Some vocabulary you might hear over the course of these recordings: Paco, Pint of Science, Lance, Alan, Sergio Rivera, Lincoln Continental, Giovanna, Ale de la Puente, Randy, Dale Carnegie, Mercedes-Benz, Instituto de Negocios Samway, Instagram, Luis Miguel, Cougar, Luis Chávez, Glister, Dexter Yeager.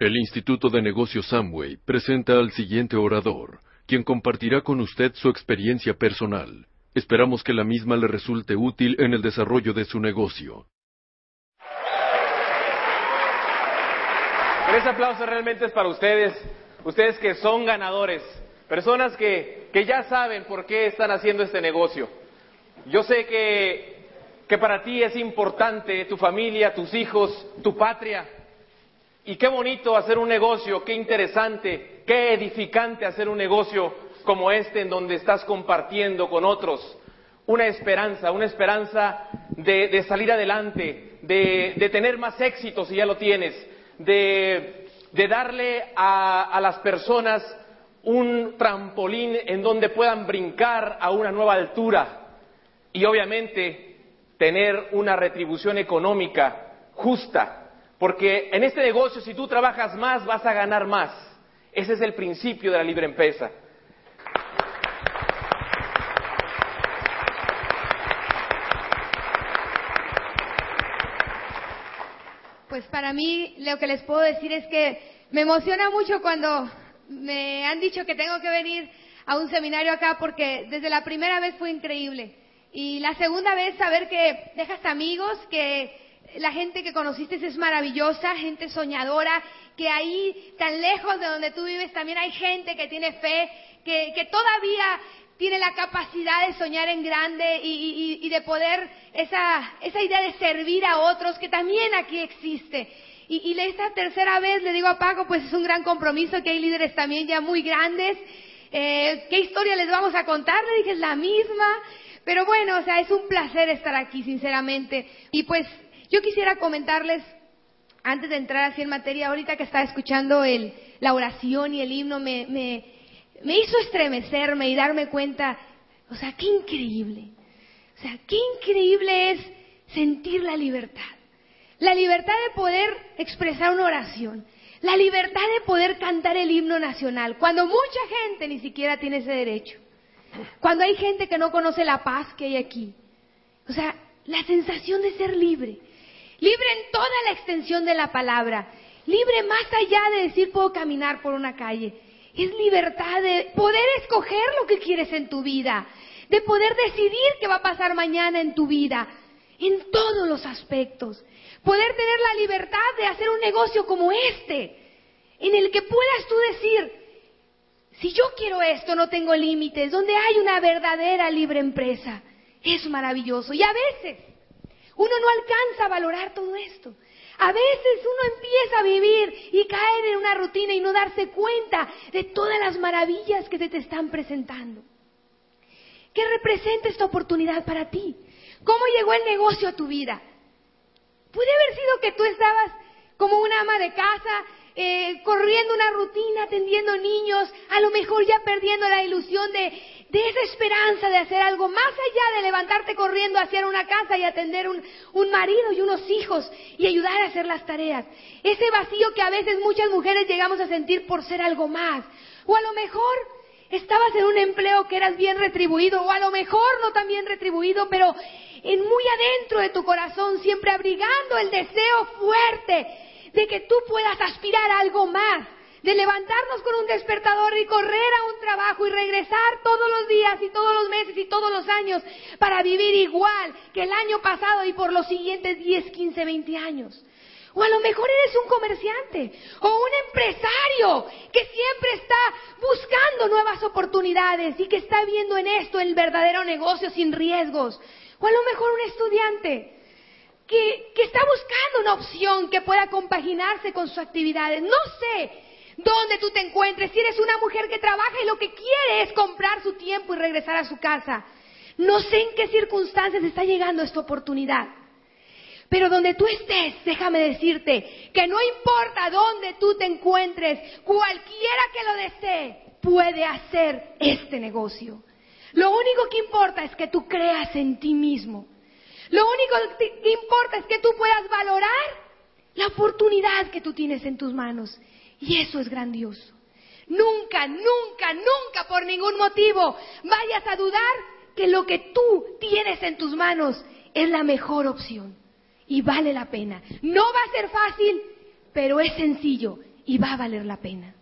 El Instituto de Negocios Samway presenta al siguiente orador, quien compartirá con usted su experiencia personal. Esperamos que la misma le resulte útil en el desarrollo de su negocio. Pero ese aplauso realmente es para ustedes, ustedes que son ganadores, personas que ya saben por qué están haciendo este negocio. Yo sé que para ti es importante tu familia, tus hijos, tu patria. Y qué bonito hacer un negocio, qué interesante, qué edificante hacer un negocio como este, en donde estás compartiendo con otros una esperanza de salir adelante, de tener más éxito si ya lo tienes, de darle a las personas un trampolín en donde puedan brincar a una nueva altura y obviamente tener una retribución económica justa. Porque en este negocio, si tú trabajas más, vas a ganar más. Ese es el principio de la libre empresa. Pues para mí, lo que les puedo decir es que me emociona mucho cuando me han dicho que tengo que venir a un seminario acá, porque desde la primera vez fue increíble. Y la segunda vez, saber que dejas amigos, que la gente que conociste es maravillosa, gente soñadora, que ahí, tan lejos de donde tú vives, también hay gente que tiene fe, que todavía tiene la capacidad de soñar en grande y de poder, esa idea de servir a otros, que también aquí existe. Y esta tercera vez le digo a Paco, pues es un gran compromiso, que hay líderes también ya muy grandes. ¿Qué historia les vamos a contar? Le dije, es la misma. Pero bueno, o sea, es un placer estar aquí, sinceramente. Y pues yo quisiera comentarles, antes de entrar así en materia, ahorita que estaba escuchando la oración y el himno, me hizo estremecerme y darme cuenta, o sea, qué increíble. O sea, qué increíble es sentir la libertad. La libertad de poder expresar una oración. La libertad de poder cantar el himno nacional, cuando mucha gente ni siquiera tiene ese derecho. Cuando hay gente que no conoce la paz que hay aquí. O sea, la sensación de ser libre. Libre en toda la extensión de la palabra. Libre más allá de decir puedo caminar por una calle. Es libertad de poder escoger lo que quieres en tu vida. De poder decidir qué va a pasar mañana en tu vida. En todos los aspectos. Poder tener la libertad de hacer un negocio como este. En el que puedas tú decir, si yo quiero esto, no tengo límites. Donde hay una verdadera libre empresa. Es maravilloso. Y a veces uno no alcanza a valorar todo esto. A veces uno empieza a vivir y caer en una rutina y no darse cuenta de todas las maravillas que se te están presentando. ¿Qué representa esta oportunidad para ti? ¿Cómo llegó el negocio a tu vida? Puede haber sido que tú estabas como una ama de casa, corriendo una rutina, atendiendo niños, a lo mejor ya perdiendo la ilusión de esa esperanza de hacer algo más allá de levantarte corriendo hacia una casa y atender un marido y unos hijos y ayudar a hacer las tareas. Ese vacío que a veces muchas mujeres llegamos a sentir por ser algo más. O a lo mejor estabas en un empleo que eras bien retribuido, o a lo mejor no tan bien retribuido, pero en muy adentro de tu corazón, siempre abrigando el deseo fuerte de que tú puedas aspirar a algo más, de levantarnos con un despertador y correr a un trabajo y regresar todos los días y todos los meses y todos los años para vivir igual que el año pasado y por los siguientes 10, 15, 20 años. O a lo mejor eres un comerciante o un empresario que siempre está buscando nuevas oportunidades y que está viendo en esto el verdadero negocio sin riesgos. O a lo mejor un estudiante que está buscando una opción que pueda compaginarse con sus actividades. No sé dónde tú te encuentres, si eres una mujer que trabaja y lo que quiere es comprar su tiempo y regresar a su casa. No sé en qué circunstancias está llegando esta oportunidad. Pero donde tú estés, déjame decirte que no importa dónde tú te encuentres, cualquiera que lo desee puede hacer este negocio. Lo único que importa es que tú creas en ti mismo. Lo único que importa es que tú puedas valorar la oportunidad que tú tienes en tus manos. Y eso es grandioso. Nunca, nunca, nunca por ningún motivo vayas a dudar que lo que tú tienes en tus manos es la mejor opción. Y vale la pena. No va a ser fácil, pero es sencillo. y va a valer la pena.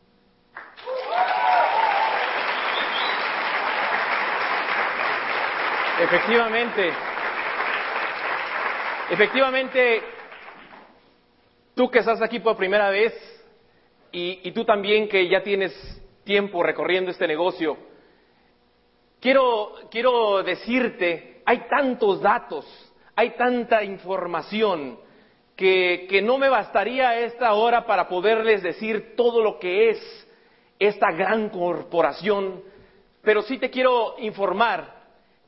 Efectivamente, tú que estás aquí por primera vez y tú también que ya tienes tiempo recorriendo este negocio, quiero decirte, hay tantos datos, hay tanta información que no me bastaría esta hora para poderles decir todo lo que es esta gran corporación, pero sí te quiero informar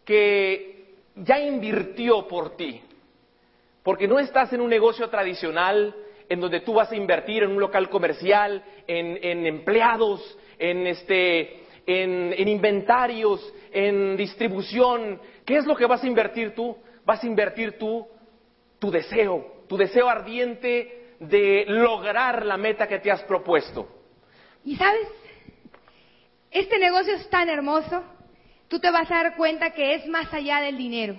que ya invirtió por ti, porque no estás en un negocio tradicional en donde tú vas a invertir en un local comercial, en empleados, en inventarios, en distribución. ¿Qué es lo que vas a invertir tú? Vas a invertir tú tu deseo ardiente de lograr la meta que te has propuesto. ¿Y sabes? Este negocio es tan hermoso. Tú te vas a dar cuenta que es más allá del dinero.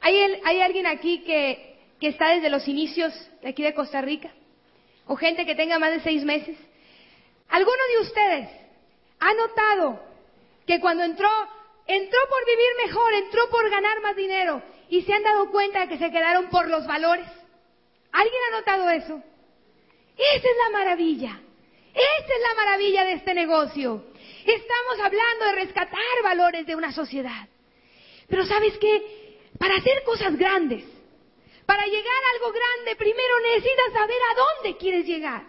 ¿Hay alguien aquí que está desde los inicios de aquí de Costa Rica? ¿O gente que tenga más de 6 meses? ¿Alguno de ustedes ha notado que cuando entró por vivir mejor, entró por ganar más dinero y se han dado cuenta de que se quedaron por los valores? ¿Alguien ha notado eso? Esa es la maravilla. Esa es la maravilla de este negocio. Estamos hablando de rescatar valores de una sociedad. Pero ¿sabes qué? Para hacer cosas grandes, para llegar a algo grande, primero necesitas saber a dónde quieres llegar.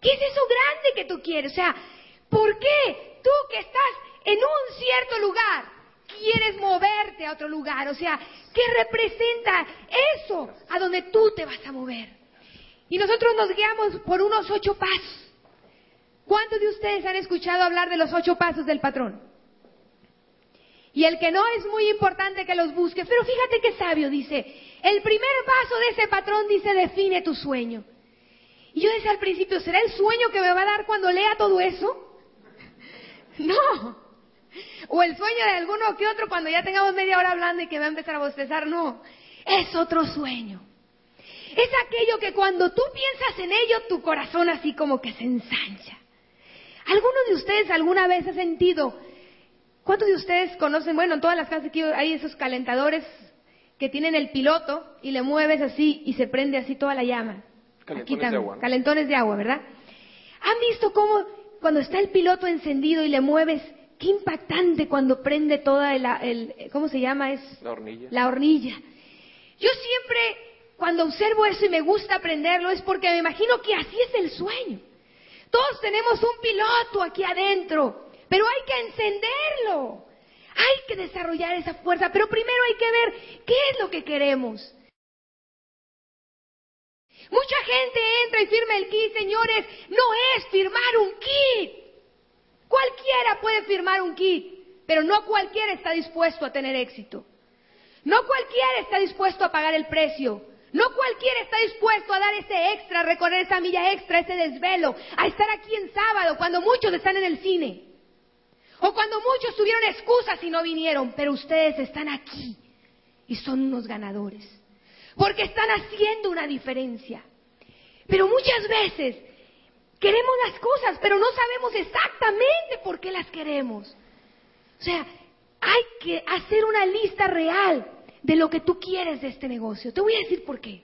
¿Qué es eso grande que tú quieres? O sea, ¿por qué tú que estás en un cierto lugar quieres moverte a otro lugar? O sea, ¿qué representa eso a donde tú te vas a mover? Y nosotros nos guiamos por unos 8 pasos. ¿Cuántos de ustedes han escuchado hablar de los 8 pasos del patrón? Y el que no, es muy importante que los busque. Pero fíjate qué sabio, dice. El primer paso de ese patrón dice, define tu sueño. Y yo decía al principio, ¿será el sueño que me va a dar cuando lea todo eso? No. O el sueño de alguno que otro cuando ya tengamos media hora hablando y que va a empezar a bostezar. No. Es otro sueño. Es aquello que cuando tú piensas en ello, tu corazón así como que se ensancha. ¿Alguno de ustedes alguna vez ha sentido? ¿Cuántos de ustedes conocen? Bueno, en todas las casas aquí hay esos calentadores que tienen el piloto y le mueves así y se prende así toda la llama. Calentones de agua, ¿no? Calentones de agua, ¿verdad? ¿Han visto cómo cuando está el piloto encendido y le mueves, qué impactante cuando prende toda ¿cómo se llama? La hornilla. La hornilla. Yo siempre, cuando observo eso y me gusta aprenderlo, es porque me imagino que así es el sueño. Todos tenemos un piloto aquí adentro, pero hay que encenderlo, hay que desarrollar esa fuerza, pero primero hay que ver qué es lo que queremos. Mucha gente entra y firma el kit, señores, no es firmar un kit. Cualquiera puede firmar un kit, pero no cualquiera está dispuesto a tener éxito. No cualquiera está dispuesto a pagar el precio. No cualquiera está dispuesto a dar ese extra, a recorrer esa milla extra, ese desvelo, a estar aquí en sábado cuando muchos están en el cine. O cuando muchos tuvieron excusas y no vinieron, pero ustedes están aquí y son unos ganadores. Porque están haciendo una diferencia. Pero muchas veces queremos las cosas, pero no sabemos exactamente por qué las queremos. O sea, hay que hacer una lista real de lo que tú quieres de este negocio. Te voy a decir por qué.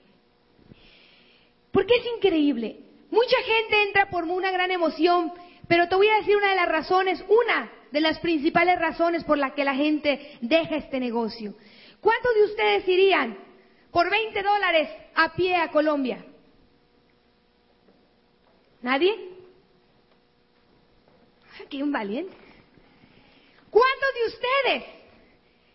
Porque es increíble. Mucha gente entra por una gran emoción, pero te voy a decir una de las principales razones por la que la gente deja este negocio. ¿Cuántos de ustedes irían por $20 a pie a Colombia? ¿Nadie? ¡Qué un valiente! ¿Cuántos de ustedes,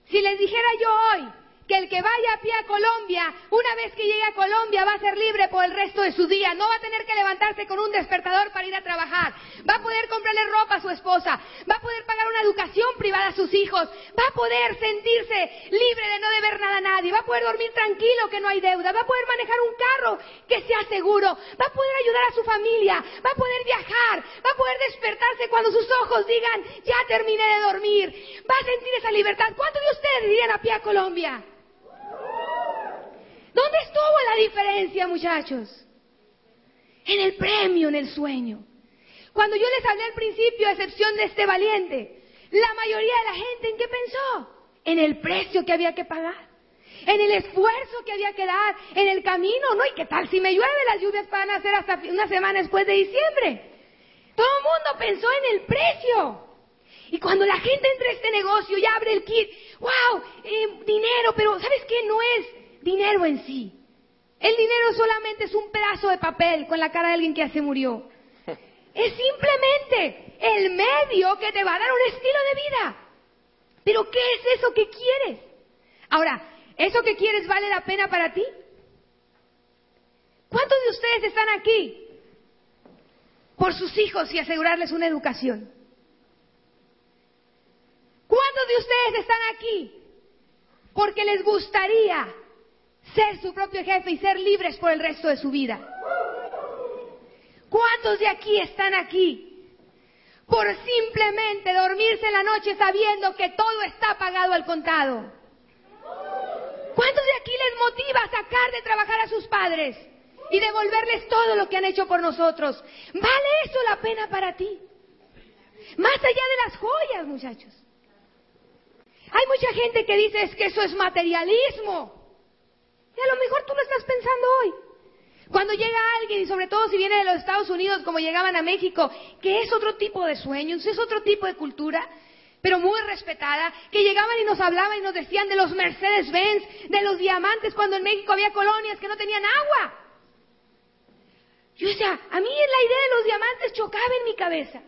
si les dijera yo hoy que el que vaya a pie a Colombia, una vez que llegue a Colombia va a ser libre por el resto de su día, no va a tener que levantarse con un despertador para ir a trabajar, va a poder comprarle ropa a su esposa, va a poder pagar una educación privada a sus hijos, va a poder sentirse libre de no deber nada a nadie, va a poder dormir tranquilo que no hay deuda, va a poder manejar un carro que sea seguro, va a poder ayudar a su familia, va a poder viajar, va a poder despertarse cuando sus ojos digan, ya terminé de dormir, va a sentir esa libertad? ¿Cuántos de ustedes irían a pie a Colombia? ¿Dónde estuvo la diferencia, muchachos? En el premio en el sueño. Cuando yo les hablé al principio, a excepción de este valiente, la mayoría de la gente, ¿en qué pensó? En el precio que había que pagar, en el esfuerzo que había que dar, en el camino, ¿no? ¿Y qué tal si me llueve? Las lluvias van a ser hasta una semana después de diciembre. Todo el mundo pensó en el precio. Y cuando la gente entra a este negocio y abre el kit, ¡wow! Dinero, pero ¿sabes qué? No es dinero en sí. El dinero solamente es un pedazo de papel con la cara de alguien que ya se murió. Es simplemente el medio que te va a dar un estilo de vida. ¿Pero qué es eso que quieres? Ahora, ¿eso que quieres vale la pena para ti? ¿Cuántos de ustedes están aquí por sus hijos y asegurarles una educación? ¿Cuántos de ustedes están aquí porque les gustaría ser su propio jefe y ser libres por el resto de su vida? ¿Cuántos de aquí están aquí por simplemente dormirse en la noche sabiendo que todo está pagado al contado? ¿Cuántos de aquí les motiva a sacar de trabajar a sus padres y devolverles todo lo que han hecho por nosotros? ¿Vale eso la pena para ti? Más allá de las joyas, muchachos. Hay mucha gente que dice, es que eso es materialismo. Y a lo mejor tú lo estás pensando hoy. Cuando llega alguien, y sobre todo si viene de los Estados Unidos, como llegaban a México, que es otro tipo de sueños, es otro tipo de cultura, pero muy respetada, que llegaban y nos hablaban y nos decían de los Mercedes-Benz, de los diamantes, cuando en México había colonias que no tenían agua. Yo decía, a mí la idea de los diamantes chocaba en mi cabeza.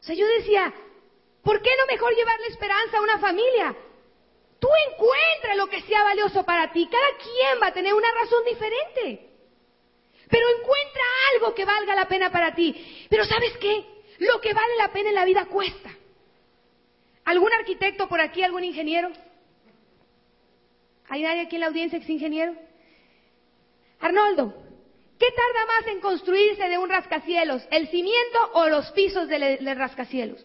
O sea, yo decía, ¿por qué no mejor llevarle esperanza a una familia? Tú encuentra lo que sea valioso para ti. Cada quien va a tener una razón diferente. Pero encuentra algo que valga la pena para ti. Pero ¿sabes qué? Lo que vale la pena en la vida cuesta. ¿Algún arquitecto por aquí? ¿Algún ingeniero? ¿Hay nadie aquí en la audiencia que es ingeniero? Arnoldo, ¿qué tarda más en construirse de un rascacielos? ¿El cimiento o los pisos del rascacielos?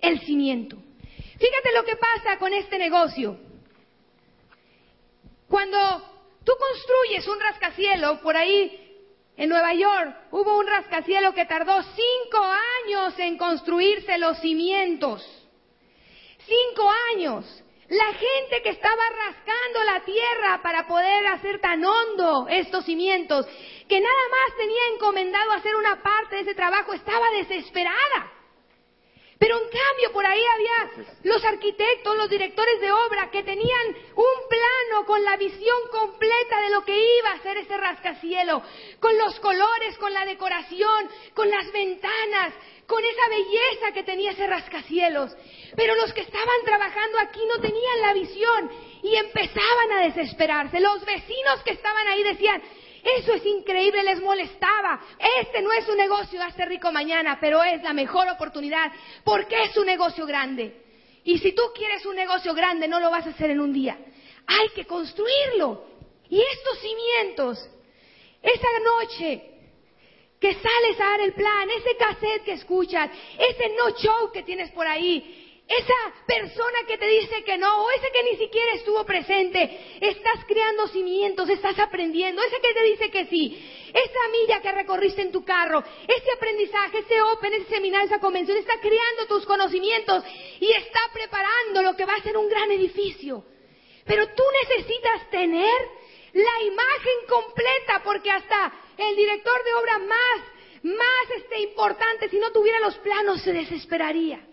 El cimiento. Fíjate lo que pasa con este negocio. Cuando tú construyes un rascacielos, por ahí en Nueva York hubo un rascacielos que tardó 5 años en construirse los cimientos. 5 años. La gente que estaba rascando la tierra para poder hacer tan hondo estos cimientos, que nada más tenía encomendado hacer una parte de ese trabajo, estaba desesperada. Pero en cambio, por ahí había los arquitectos, los directores de obra que tenían un plano con la visión completa de lo que iba a ser ese rascacielos, con los colores, con la decoración, con las ventanas, con esa belleza que tenía ese rascacielos. Pero los que estaban trabajando aquí no tenían la visión y empezaban a desesperarse. Los vecinos que estaban ahí decían, eso es increíble, les molestaba. Este no es un negocio de hacer rico mañana, pero es la mejor oportunidad porque es un negocio grande. Y si tú quieres un negocio grande, no lo vas a hacer en un día. Hay que construirlo. Y estos cimientos, esa noche que sales a dar el plan, ese cassette que escuchas, ese no show que tienes por ahí, esa persona que te dice que no, o ese que ni siquiera estuvo presente, estás creando cimientos, estás aprendiendo, ese que te dice que sí, esa milla que recorriste en tu carro, ese aprendizaje, ese open, ese seminario, esa convención, está creando tus conocimientos y está preparando lo que va a ser un gran edificio. Pero tú necesitas tener la imagen completa, porque hasta el director de obra más importante, si no tuviera los planos, se desesperaría.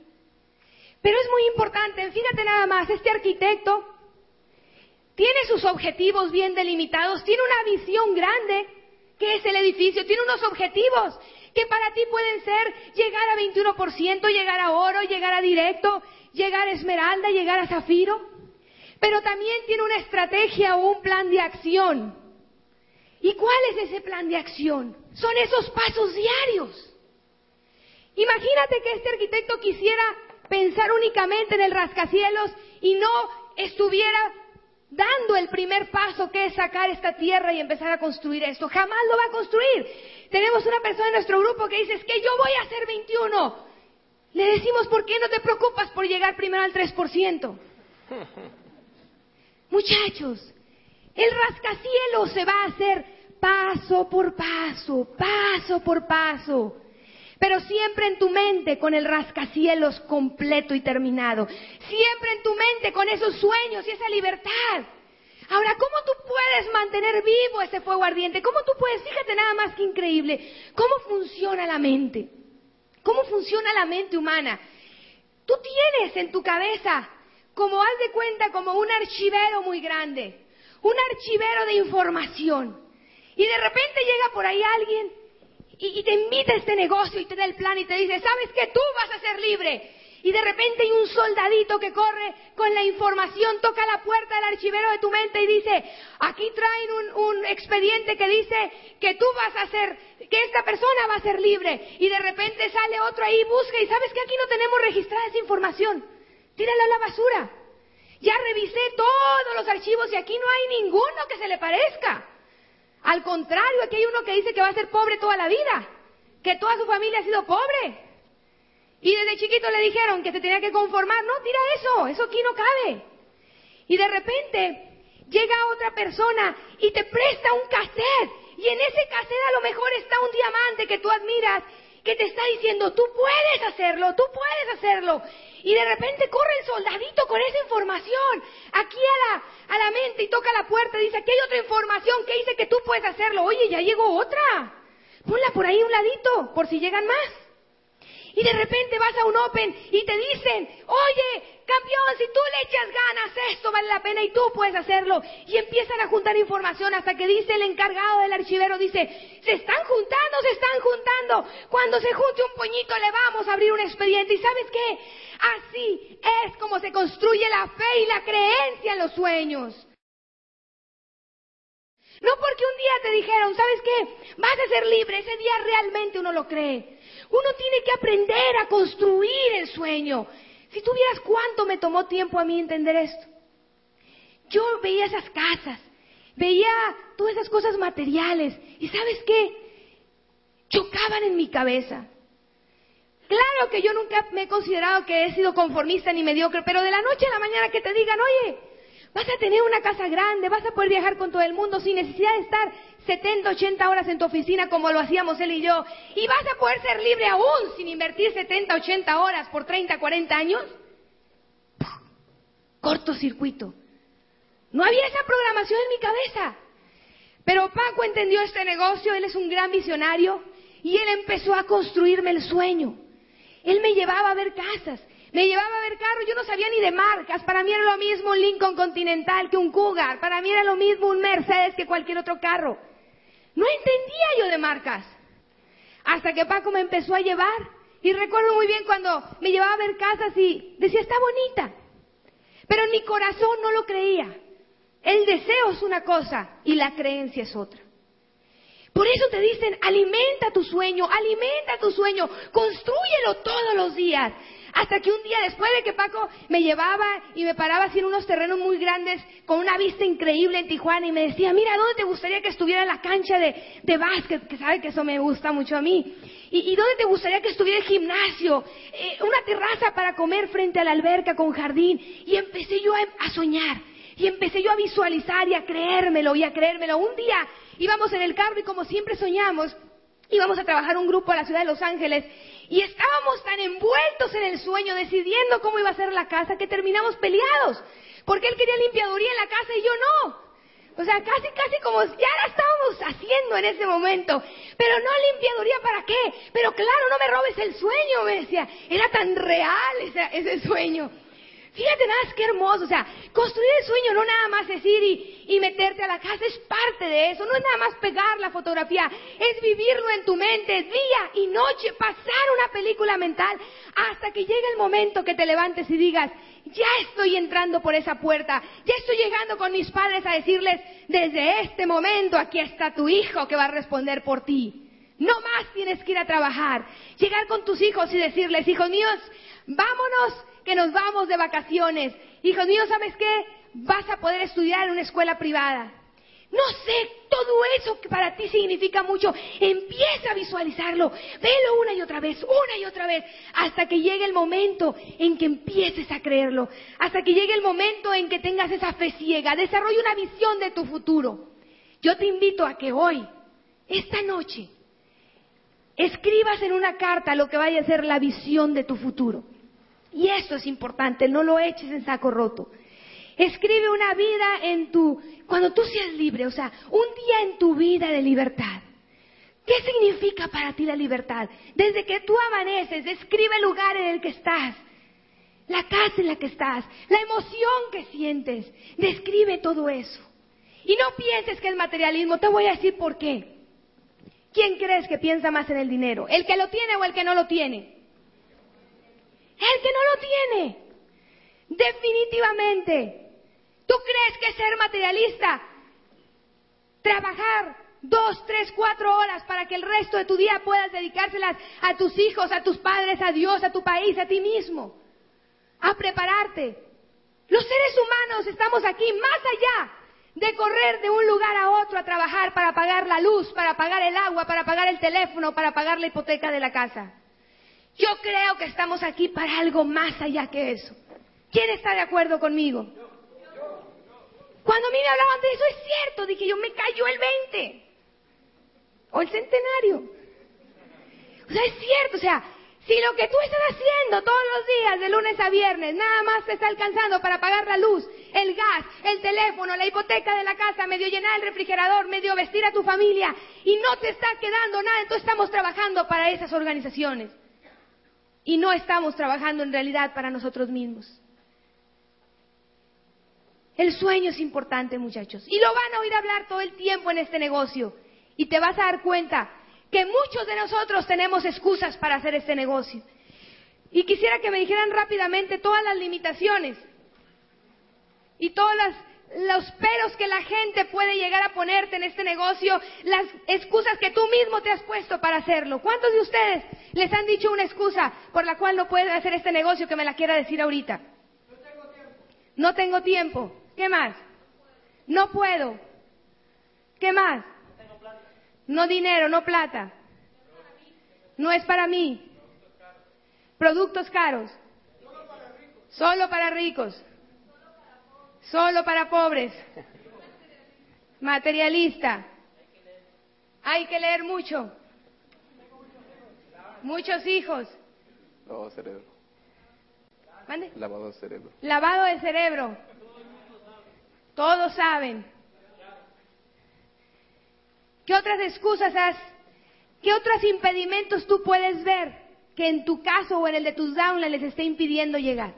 Pero es muy importante, fíjate nada más, este arquitecto tiene sus objetivos bien delimitados, tiene una visión grande, que es el edificio, tiene unos objetivos que para ti pueden ser llegar a 21%, llegar a oro, llegar a directo, llegar a esmeralda, llegar a zafiro, pero también tiene una estrategia o un plan de acción. ¿Y cuál es ese plan de acción? Son esos pasos diarios. Imagínate que este arquitecto quisiera pensar únicamente en el rascacielos y no estuviera dando el primer paso, que es sacar esta tierra y empezar a construir esto. Jamás lo va a construir. Tenemos una persona en nuestro grupo que dice, es que yo voy a hacer 21. Le decimos, ¿por qué no te preocupas por llegar primero al 3%? Muchachos, el rascacielos se va a hacer paso por paso, paso por paso, pero siempre en tu mente con el rascacielos completo y terminado, siempre en tu mente con esos sueños y esa libertad. Ahora, ¿cómo tú puedes mantener vivo ese fuego ardiente? ¿Cómo tú puedes? Fíjate nada más que increíble. ¿Cómo funciona la mente? ¿Cómo funciona la mente humana? Tú tienes en tu cabeza, como haz de cuenta, como un archivero muy grande, un archivero de información. Y de repente llega por ahí alguien y te invita a este negocio y te da el plan y te dice, ¿sabes qué? Tú vas a ser libre. Y de repente hay un soldadito que corre con la información, toca la puerta del archivero de tu mente y dice, aquí traen un expediente que dice que tú vas a ser, que esta persona va a ser libre. Y de repente sale otro ahí, busca y ¿sabes qué? Aquí no tenemos registrada esa información. Tírala a la basura. Ya revisé todos los archivos y aquí no hay ninguno que se le parezca. Al contrario, aquí hay uno que dice que va a ser pobre toda la vida, que toda su familia ha sido pobre. Y desde chiquito le dijeron que se tenía que conformar. No, tira eso, eso aquí no cabe. Y de repente llega otra persona y te presta un cassette. Y en ese cassette a lo mejor está un diamante que tú admiras, que te está diciendo, tú puedes hacerlo, tú puedes hacerlo. Y de repente corre el soldadito con esa información aquí a la mente y toca la puerta y dice, aquí hay otra información que dice que tú puedes hacerlo. Oye, ya llegó otra. Ponla por ahí un ladito, por si llegan más. Y de repente vas a un Open y te dicen, oye, campeón, si tú le echas ganas, esto vale la pena y tú puedes hacerlo. Y empiezan a juntar información hasta que dice el encargado del archivero, dice, se están juntando, cuando se junte un puñito le vamos a abrir un expediente. ¿Y sabes qué? Así es como se construye la fe y la creencia en los sueños. No porque un día te dijeron, ¿sabes qué? Vas a ser libre, ese día realmente uno lo cree. Uno tiene que aprender a construir el sueño. Si tú vieras cuánto me tomó tiempo a mí entender esto. Yo veía esas casas, veía todas esas cosas materiales. ¿Y sabes qué? Chocaban en mi cabeza. Claro que yo nunca me he considerado que he sido conformista ni mediocre, pero de la noche a la mañana que te digan, oye, vas a tener una casa grande, vas a poder viajar con todo el mundo sin necesidad de estar 70, 80 horas en tu oficina como lo hacíamos él y yo. Y vas a poder ser libre aún sin invertir 70, 80 horas por 30, 40 años. ¡Puf! Cortocircuito. No había esa programación en mi cabeza. Pero Paco entendió este negocio, él es un gran visionario y él empezó a construirme el sueño. Él me llevaba a ver casas, me llevaba a ver carros, yo no sabía ni de marcas. Para mí era lo mismo un Lincoln Continental que un Cougar. Para mí era lo mismo un Mercedes que cualquier otro carro. No entendía yo de marcas. Hasta que Paco me empezó a llevar. Y recuerdo muy bien cuando me llevaba a ver casas y decía, está bonita. Pero en mi corazón no lo creía. El deseo es una cosa y la creencia es otra. Por eso te dicen, alimenta tu sueño, constrúyelo todos los días. Hasta que un día después de que Paco me llevaba y me paraba así en unos terrenos muy grandes con una vista increíble en Tijuana y me decía, mira, ¿dónde te gustaría que estuviera la cancha de básquet? Que sabe que eso me gusta mucho a mí. ¿Y dónde te gustaría que estuviera el gimnasio? Una terraza para comer frente a la alberca con jardín. Y empecé yo a soñar. Y empecé yo a visualizar y a creérmelo y a creérmelo. Un día íbamos en el carro y como siempre soñamos, íbamos a trabajar un grupo a la ciudad de Los Ángeles. Y estábamos tan envueltos en el sueño, decidiendo cómo iba a ser la casa, que terminamos peleados. Porque él quería limpiaduría en la casa y yo no. O sea, casi como ya la estábamos haciendo en ese momento. Pero no limpiaduría, ¿para qué? Pero claro, no me robes el sueño, me decía. Era tan real ese sueño. Fíjate nada más qué hermoso. O sea, construir el sueño no nada más es ir y meterte a la casa, es parte de eso. No es nada más pegar la fotografía, es vivirlo en tu mente día y noche, pasar una película mental hasta que llegue el momento que te levantes y digas, ya estoy entrando por esa puerta, ya estoy llegando con mis padres a decirles, desde este momento aquí está tu hijo que va a responder por ti. No más tienes que ir a trabajar, llegar con tus hijos y decirles, hijos míos, vámonos, que nos vamos de vacaciones. Hijos míos, ¿sabes qué? Vas a poder estudiar en una escuela privada. No sé, todo eso que para ti significa mucho, empieza a visualizarlo, velo una y otra vez, hasta que llegue el momento en que empieces a creerlo, hasta que llegue el momento en que tengas esa fe ciega, desarrolla una visión de tu futuro. Yo te invito a que hoy, esta noche, escribas en una carta lo que vaya a ser la visión de tu futuro. Y esto es importante, no lo eches en saco roto. Escribe una vida cuando tú seas libre, o sea, un día en tu vida de libertad. ¿Qué significa para ti la libertad? Desde que tú amaneces, describe el lugar en el que estás, la casa en la que estás, la emoción que sientes, describe todo eso. Y no pienses que el materialismo, te voy a decir por qué. ¿Quién crees que piensa más en el dinero? ¿El que lo tiene o el que no lo tiene? El que no lo tiene. Definitivamente. ¿Tú crees que ser materialista, trabajar 2, 3, 4 horas para que el resto de tu día puedas dedicárselas a tus hijos, a tus padres, a Dios, a tu país, a ti mismo, a prepararte? Los seres humanos estamos aquí más allá de correr de un lugar a otro a trabajar para pagar la luz, para pagar el agua, para pagar el teléfono, para pagar la hipoteca de la casa. Yo creo que estamos aquí para algo más allá que eso. ¿Quién está de acuerdo conmigo? Cuando a mí me hablaban de eso, es cierto, dije yo, me cayó el 20. O el centenario. O sea, es cierto, o sea, si lo que tú estás haciendo todos los días, de lunes a viernes, nada más te está alcanzando para pagar la luz, el gas, el teléfono, la hipoteca de la casa, medio llenar el refrigerador, medio vestir a tu familia, y no te está quedando nada, entonces estamos trabajando para esas organizaciones. Y no estamos trabajando en realidad para nosotros mismos. El sueño es importante, muchachos. Y lo van a oír hablar todo el tiempo en este negocio. Y te vas a dar cuenta que muchos de nosotros tenemos excusas para hacer este negocio. Y quisiera que me dijeran rápidamente todas las limitaciones y todos los peros que la gente puede llegar a ponerte en este negocio, las excusas que tú mismo te has puesto para hacerlo. ¿Cuántos de ustedes les han dicho una excusa por la cual no pueden hacer este negocio que me la quiera decir ahorita? No tengo tiempo. No tengo tiempo. ¿Qué más? No puedo. ¿Qué más? No dinero, no plata. No es para mí. Productos caros. Solo para ricos. Solo para pobres. Materialista. Hay que leer mucho. Muchos hijos. Lavado de cerebro. ¿Mande? Lavado de cerebro. Lavado de cerebro. Todos saben. ¿Qué otras excusas has? ¿Qué otros impedimentos tú puedes ver que en tu caso o en el de tus downlines les esté impidiendo llegar?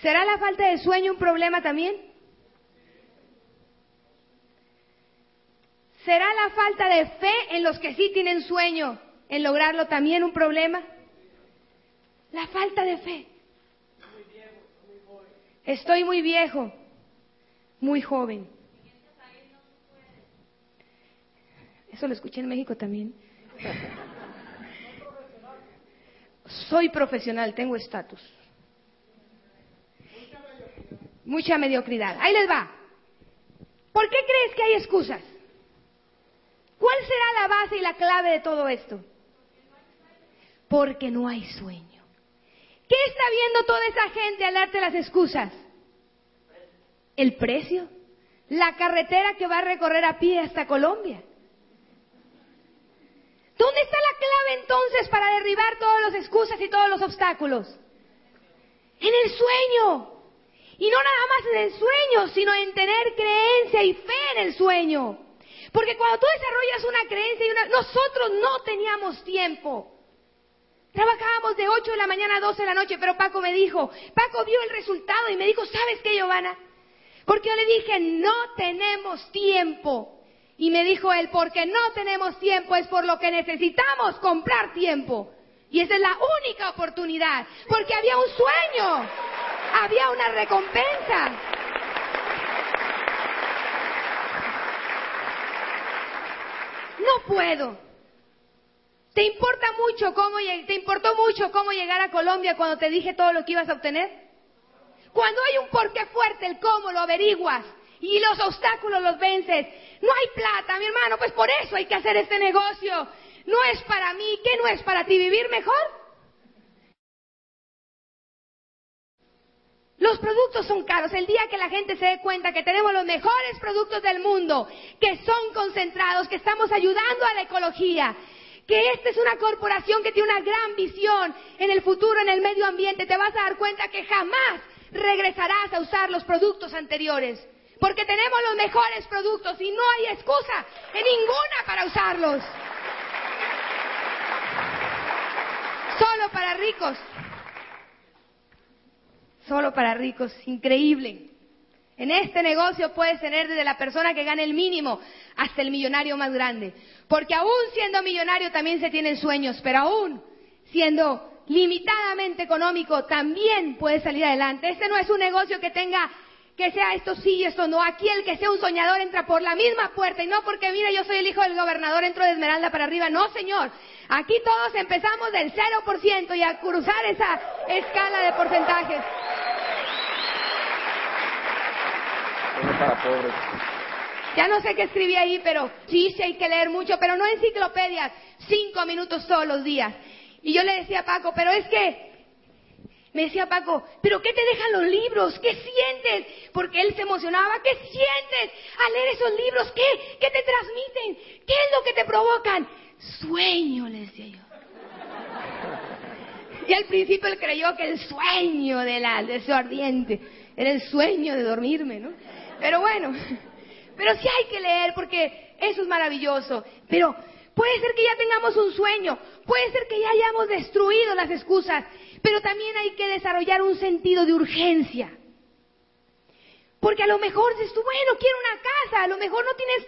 ¿Será la falta de sueño un problema también? ¿Será la falta de fe en los que sí tienen sueño en lograrlo también un problema? La falta de fe. Estoy muy viejo, muy joven. Eso lo escuché en México también. Soy profesional, tengo estatus. Mucha mediocridad. Ahí les va. ¿Por qué crees que hay excusas? ¿Cuál será la base y la clave de todo esto? Porque no hay sueño. ¿Qué está viendo toda esa gente al darte las excusas? El precio. La carretera que va a recorrer a pie hasta Colombia. ¿Dónde está la clave entonces para derribar todas las excusas y todos los obstáculos? En el sueño. Y no nada más en el sueño, sino en tener creencia y fe en el sueño. Porque cuando tú desarrollas una creencia y Nosotros no teníamos tiempo. Trabajábamos de 8 de la mañana a 12 de la noche, pero Paco vio el resultado y me dijo, ¿sabes qué, Giovanna? Porque yo le dije, no tenemos tiempo. Y me dijo él, porque no tenemos tiempo, es por lo que necesitamos comprar tiempo. Y esa es la única oportunidad, porque había un sueño, había una recompensa. No puedo. ¿Te importó mucho cómo llegar a Colombia cuando te dije todo lo que ibas a obtener? Cuando hay un porqué fuerte, el cómo lo averiguas. Y los obstáculos los vences. No hay plata, mi hermano, pues por eso hay que hacer este negocio. No es para mí, ¿qué no es para ti? ¿Vivir mejor? Los productos son caros. El día que la gente se dé cuenta que tenemos los mejores productos del mundo, que son concentrados, que estamos ayudando a la ecología, que esta es una corporación que tiene una gran visión en el futuro, en el medio ambiente, te vas a dar cuenta que jamás regresarás a usar los productos anteriores. Porque tenemos los mejores productos y no hay excusa en ninguna para usarlos. Solo para ricos. Solo para ricos, increíble. En este negocio puedes tener desde la persona que gana el mínimo hasta el millonario más grande. Porque aún siendo millonario también se tienen sueños, pero aún siendo limitadamente económico también puedes salir adelante. Este no es un negocio que tenga, que sea esto sí y esto no. Aquí el que sea un soñador entra por la misma puerta y no porque, mira, yo soy el hijo del gobernador, entro de Esmeralda para arriba. No, señor. Aquí todos empezamos del 0% y a cruzar esa escala de porcentajes. Para pobres. Ya no sé qué escribí ahí, pero sí hay que leer mucho, pero no enciclopedias, 5 minutos todos los días. Y yo le decía a Paco, pero ¿qué te dejan los libros? ¿Qué sientes? Porque él se emocionaba. ¿Qué sientes al leer esos libros? ¿Qué te transmiten? ¿Qué es lo que te provocan? Sueño, le decía yo. Y al principio él creyó que el sueño del deseo ardiente era el sueño de dormirme, ¿no? Pero bueno, pero sí hay que leer porque eso es maravilloso. Pero puede ser que ya tengamos un sueño, puede ser que ya hayamos destruido las excusas, pero también hay que desarrollar un sentido de urgencia. Porque a lo mejor dices tú, bueno, quiero una casa, a lo mejor no tienes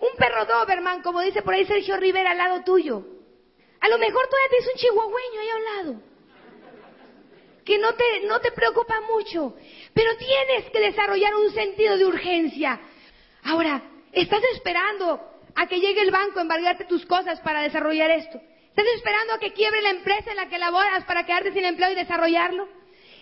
un perro Doberman, como dice por ahí Sergio Rivera, al lado tuyo. A lo mejor todavía tienes un chihuahueño ahí a un lado, que no te preocupa mucho, pero tienes que desarrollar un sentido de urgencia. Ahora, estás esperando a que llegue el banco a embargarte tus cosas para desarrollar esto. Estás esperando a que quiebre la empresa en la que laboras para quedarte sin empleo y desarrollarlo.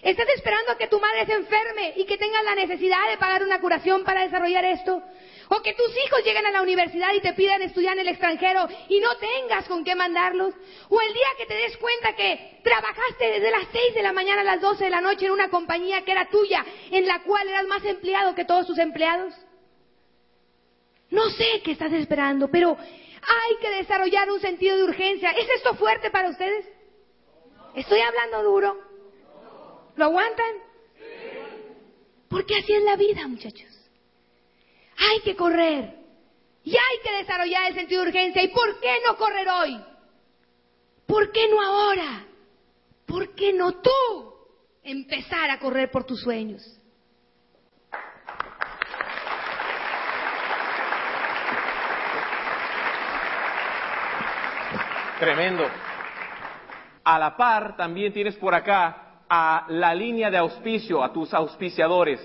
Estás esperando a que tu madre se enferme y que tengas la necesidad de pagar una curación para desarrollar esto. O que tus hijos lleguen a la universidad y te pidan estudiar en el extranjero y no tengas con qué mandarlos. O el día que te des cuenta que trabajaste desde las 6 de la mañana a las 12 de la noche en una compañía que era tuya, en la cual eras más empleado que todos tus empleados. No sé qué estás esperando, pero hay que desarrollar un sentido de urgencia. ¿Es esto fuerte para ustedes? ¿Estoy hablando duro? ¿Lo aguantan? Porque así es la vida, muchachos. Hay que correr y hay que desarrollar el sentido de urgencia. ¿Y por qué no correr hoy? ¿Por qué no ahora? ¿Por qué no tú empezar a correr por tus sueños? Tremendo. A la par también tienes por acá a la línea de auspicio, a tus auspiciadores.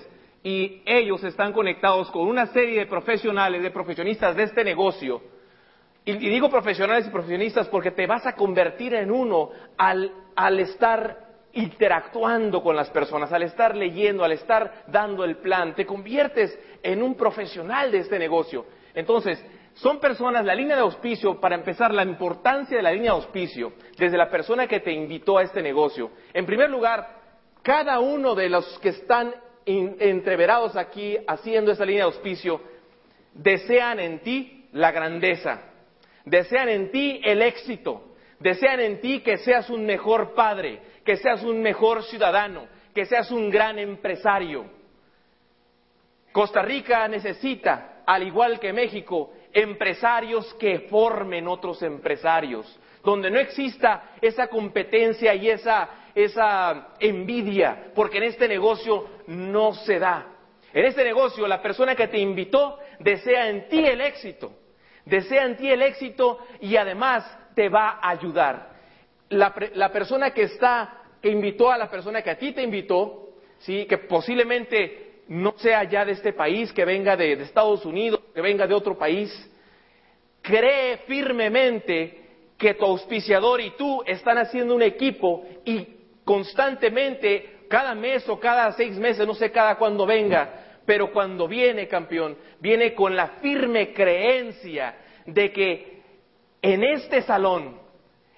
Y ellos están conectados con una serie de profesionales, de profesionistas de este negocio. Y digo profesionales y profesionistas porque te vas a convertir en uno al estar interactuando con las personas, al estar leyendo, al estar dando el plan. Te conviertes en un profesional de este negocio. Entonces, son personas, la línea de auspicio, para empezar, la importancia de la línea de auspicio, desde la persona que te invitó a este negocio. En primer lugar, cada uno de los que están entreverados aquí haciendo esta línea de auspicio desean en ti la grandeza, desean en ti el éxito, desean en ti que seas un mejor padre, que seas un mejor ciudadano, que seas un gran empresario. Costa Rica necesita, al igual que México, empresarios que formen otros empresarios, donde no exista esa competencia y esa envidia, porque en este negocio no se da. En este negocio, la persona que te invitó desea en ti el éxito. Desea en ti el éxito y además te va a ayudar. La persona que invitó a la persona que a ti te invitó, ¿sí?, que posiblemente no sea ya de este país, que venga de Estados Unidos, que venga de otro país, cree firmemente que tu auspiciador y tú están haciendo un equipo y constantemente, cada mes o cada 6 meses, no sé cada cuándo venga, pero cuando viene, campeón, viene con la firme creencia de que en este salón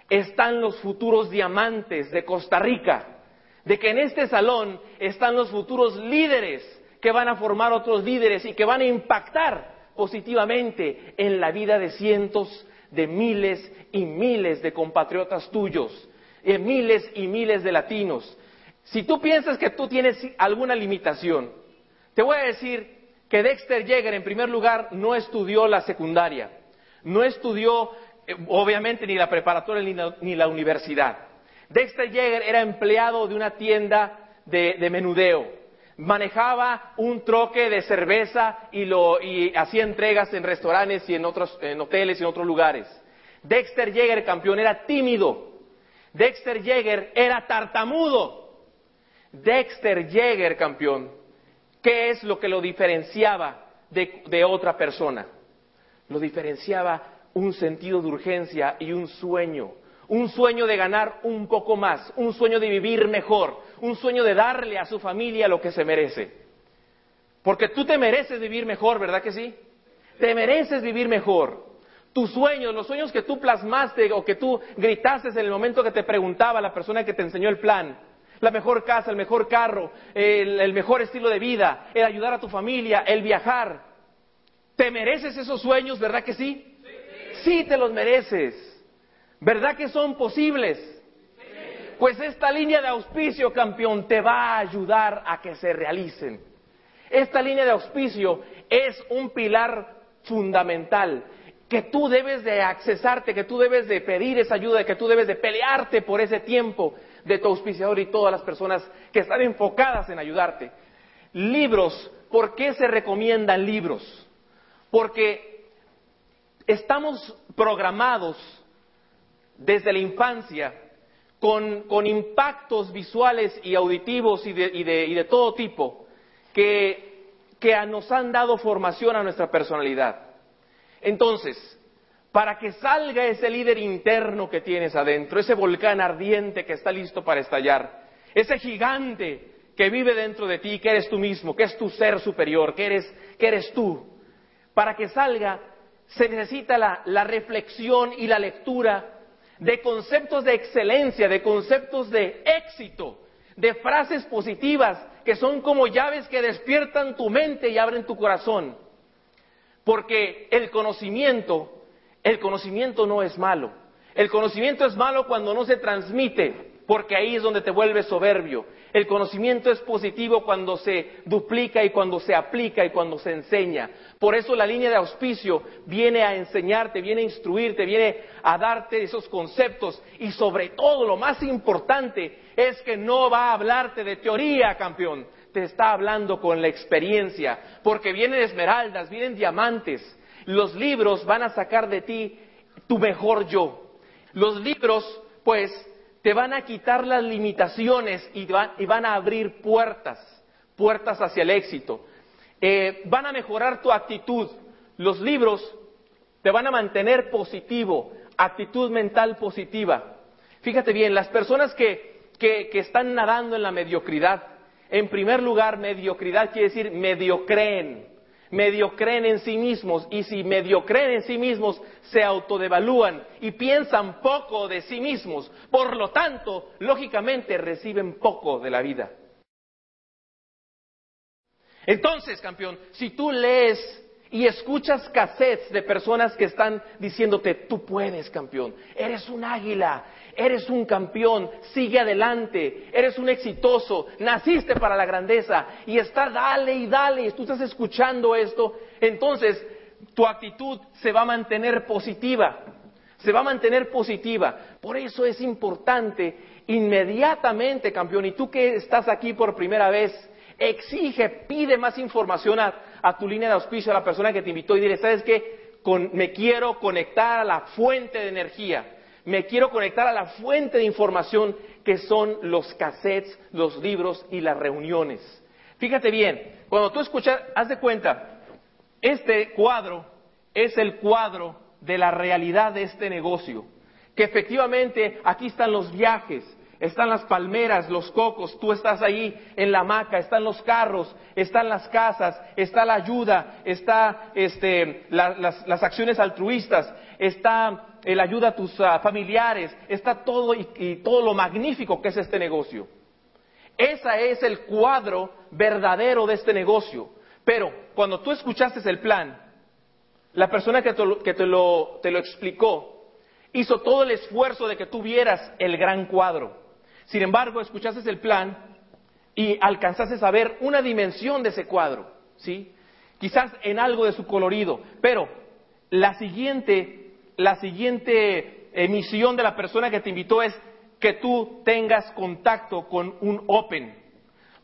están los futuros diamantes de Costa Rica, de que en este salón están los futuros líderes que van a formar otros líderes y que van a impactar positivamente en la vida de cientos de miles y miles de compatriotas tuyos, de miles y miles de latinos. Si tú piensas que tú tienes alguna limitación, te voy a decir que Dexter Yeager, en primer lugar, no estudió la secundaria, no estudió, obviamente, ni la preparatoria ni la universidad. Dexter Yeager era empleado de una tienda de menudeo, manejaba un troque de cerveza y hacía entregas en restaurantes y en hoteles y en otros lugares. Dexter Yeager, campeón, era tímido. Dexter Yeager era tartamudo. Dexter Yeager, campeón, ¿qué es lo que lo diferenciaba de otra persona? Lo diferenciaba un sentido de urgencia y un sueño de ganar un poco más, un sueño de vivir mejor, un sueño de darle a su familia lo que se merece. Porque tú te mereces vivir mejor, ¿verdad que sí? Te mereces vivir mejor. Tus sueños, los sueños que tú plasmaste o que tú gritaste en el momento que te preguntaba la persona que te enseñó el plan, la mejor casa, el mejor carro, el mejor estilo de vida, el ayudar a tu familia, el viajar. ¿Te mereces esos sueños, verdad que sí? Sí te los mereces. ¿Verdad que son posibles? Sí. Pues esta línea de auspicio, campeón, te va a ayudar a que se realicen. Esta línea de auspicio es un pilar fundamental que tú debes de accesarte, que tú debes de pedir esa ayuda, que tú debes de pelearte por ese tiempo de tu auspiciador y todas las personas que están enfocadas en ayudarte. Libros, ¿por qué se recomiendan libros? Porque estamos programados desde la infancia, con impactos visuales y auditivos y de todo tipo, que nos han dado formación a nuestra personalidad. Entonces, para que salga ese líder interno que tienes adentro, ese volcán ardiente que está listo para estallar, ese gigante que vive dentro de ti, que eres tú mismo, que es tu ser superior, que eres tú, para que salga, se necesita la reflexión y la lectura de conceptos de excelencia, de conceptos de éxito, de frases positivas que son como llaves que despiertan tu mente y abren tu corazón. Porque el conocimiento no es malo. El conocimiento es malo cuando no se transmite, porque ahí es donde te vuelves soberbio. El conocimiento es positivo cuando se duplica y cuando se aplica y cuando se enseña. Por eso la línea de auspicio viene a enseñarte, viene a instruirte, viene a darte esos conceptos. Y sobre todo, lo más importante, es que no va a hablarte de teoría, campeón. Te está hablando con la experiencia, porque vienen esmeraldas, vienen diamantes. Los libros van a sacar de ti tu mejor yo. Los libros, pues, te van a quitar las limitaciones y van a abrir puertas hacia el éxito. Van a mejorar tu actitud. Los libros te van a mantener positivo, actitud mental positiva. Fíjate bien, las personas que están nadando en la mediocridad, en primer lugar, mediocridad quiere decir mediocreen en sí mismos, y si mediocreen en sí mismos, se autodevalúan y piensan poco de sí mismos. Por lo tanto, lógicamente, reciben poco de la vida. Entonces, campeón, si tú lees y escuchas cassettes de personas que están diciéndote, tú puedes, campeón, eres un águila, eres un campeón, sigue adelante, eres un exitoso, naciste para la grandeza, y está dale y dale, y tú estás escuchando esto, entonces tu actitud se va a mantener positiva, se va a mantener positiva. Por eso es importante, inmediatamente, campeón, y tú que estás aquí por primera vez, exige, pide más información a tu línea de auspicio, a la persona que te invitó, y dile, ¿sabes qué? Me quiero conectar a la fuente de energía, me quiero conectar a la fuente de información que son los cassettes, los libros y las reuniones. Fíjate bien, cuando tú escuchas, haz de cuenta, este cuadro es el cuadro de la realidad de este negocio, que efectivamente aquí están los viajes, están las palmeras, los cocos, tú estás ahí en la hamaca, están los carros, están las casas, está la ayuda, está las acciones altruistas, está la ayuda a tus familiares, está todo y todo lo magnífico que es este negocio. Ese es el cuadro verdadero de este negocio. Pero cuando tú escuchaste el plan, la persona que te lo explicó hizo todo el esfuerzo de que tú vieras el gran cuadro. Sin embargo, escuchaste el plan y alcanzaste a ver una dimensión de ese cuadro, ¿sí? Quizás en algo de su colorido, pero la siguiente misión de la persona que te invitó es que tú tengas contacto con un open,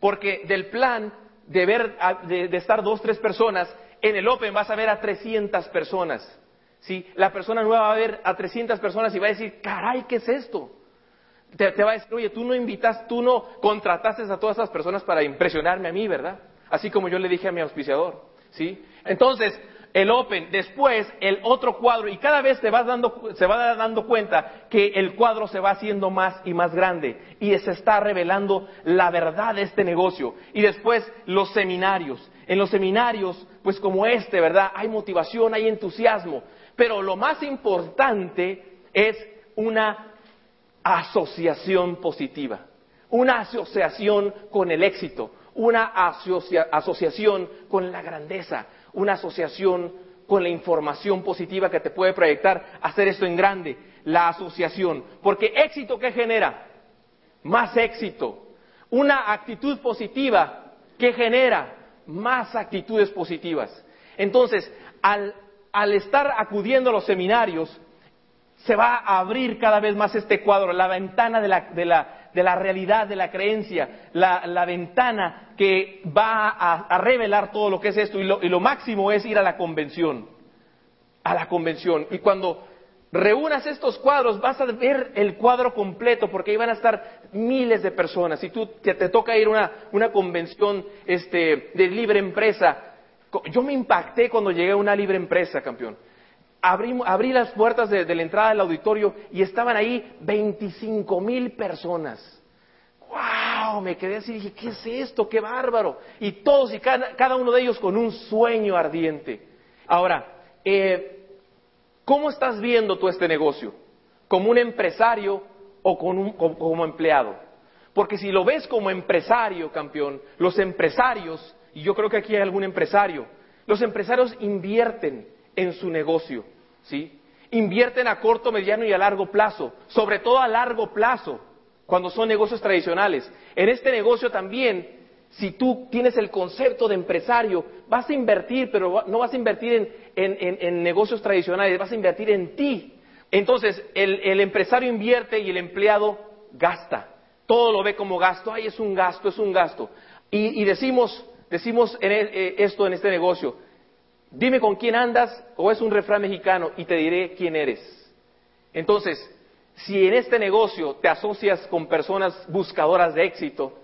porque del plan de ver de estar 2-3 personas en el open vas a ver a 300 personas, ¿sí? La persona nueva va a ver a 300 personas y va a decir, caray, ¿qué es esto? Te va a decir, oye, tú no contrataste a todas esas personas para impresionarme a mí, ¿verdad? Así como yo le dije a mi auspiciador, ¿sí? Entonces, el open, después el otro cuadro, y cada vez se va dando cuenta que el cuadro se va haciendo más y más grande, y se está revelando la verdad de este negocio. Y después los seminarios. En los seminarios, pues como este, ¿verdad? Hay motivación, hay entusiasmo, pero lo más importante es una asociación positiva, una asociación con el éxito, una asociación con la grandeza, una asociación con la información positiva que te puede proyectar hacer esto en grande, la asociación. Porque éxito, ¿qué genera? Más éxito. Una actitud positiva, ¿qué genera? Más actitudes positivas. Entonces, al estar acudiendo a los seminarios, se va a abrir cada vez más este cuadro, la ventana de la realidad, de la creencia, la ventana que va a revelar todo lo que es esto. Y lo máximo es ir a la convención, Y cuando reúnas estos cuadros, vas a ver el cuadro completo, porque ahí van a estar miles de personas. Si tú te toca ir a una convención de libre empresa, yo me impacté cuando llegué a una libre empresa, campeón. Abrí las puertas de la entrada del auditorio y estaban ahí 25,000 personas. ¡Wow! Me quedé así y dije, ¿qué es esto? ¡Qué bárbaro! Y todos y cada uno de ellos con un sueño ardiente. Ahora, ¿cómo estás viendo tú este negocio? ¿Como un empresario o como empleado? Porque si lo ves como empresario, campeón, los empresarios, y yo creo que aquí hay algún empresario, los empresarios invierten en su negocio, ¿sí? Invierten a corto, mediano y a largo plazo, sobre todo a largo plazo, cuando son negocios tradicionales. En este negocio también, si tú tienes el concepto de empresario, vas a invertir, pero no vas a invertir en negocios tradicionales, vas a invertir en ti. Entonces, el empresario invierte y el empleado gasta. Todo lo ve como gasto. ¡Ay, es un gasto, es un gasto! Y decimos esto en este negocio: dime con quién andas, o es un refrán mexicano, y te diré quién eres. Entonces, si en este negocio te asocias con personas buscadoras de éxito,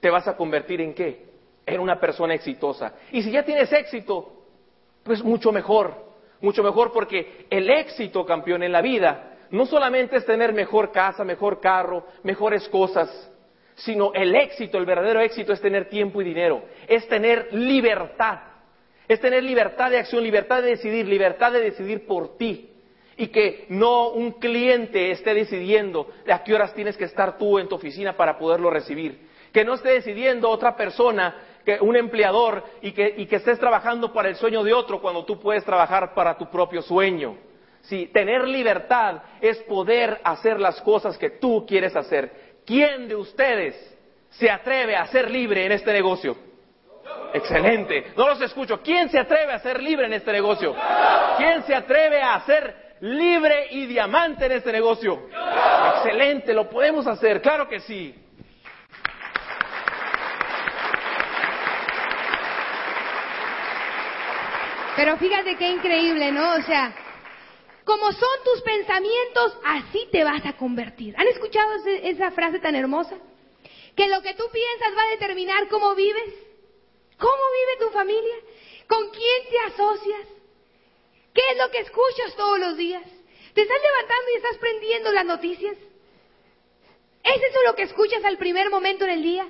te vas a convertir ¿en qué? En una persona exitosa. Y si ya tienes éxito, pues mucho mejor, porque el éxito, campeón, en la vida, no solamente es tener mejor casa, mejor carro, mejores cosas, sino el éxito, el verdadero éxito es tener tiempo y dinero, es tener libertad. Es tener libertad de acción, libertad de decidir por ti. Y que no un cliente esté decidiendo a qué horas tienes que estar tú en tu oficina para poderlo recibir. Que no esté decidiendo otra persona, un empleador, y que estés trabajando para el sueño de otro cuando tú puedes trabajar para tu propio sueño. Sí, tener libertad es poder hacer las cosas que tú quieres hacer. ¿Quién de ustedes se atreve a ser libre en este negocio? Excelente, no los escucho. ¿Quién se atreve a ser libre en este negocio? ¿Quién se atreve a ser libre y diamante en este negocio? Excelente, lo podemos hacer, claro que sí. Pero fíjate qué increíble, ¿no? O sea, como son tus pensamientos, así te vas a convertir. ¿Han escuchado esa frase tan hermosa? Que lo que tú piensas va a determinar cómo vives. ¿Cómo vive tu familia? ¿Con quién te asocias? ¿Qué es lo que escuchas todos los días? ¿Te estás levantando y estás prendiendo las noticias? ¿Es eso lo que escuchas al primer momento del día?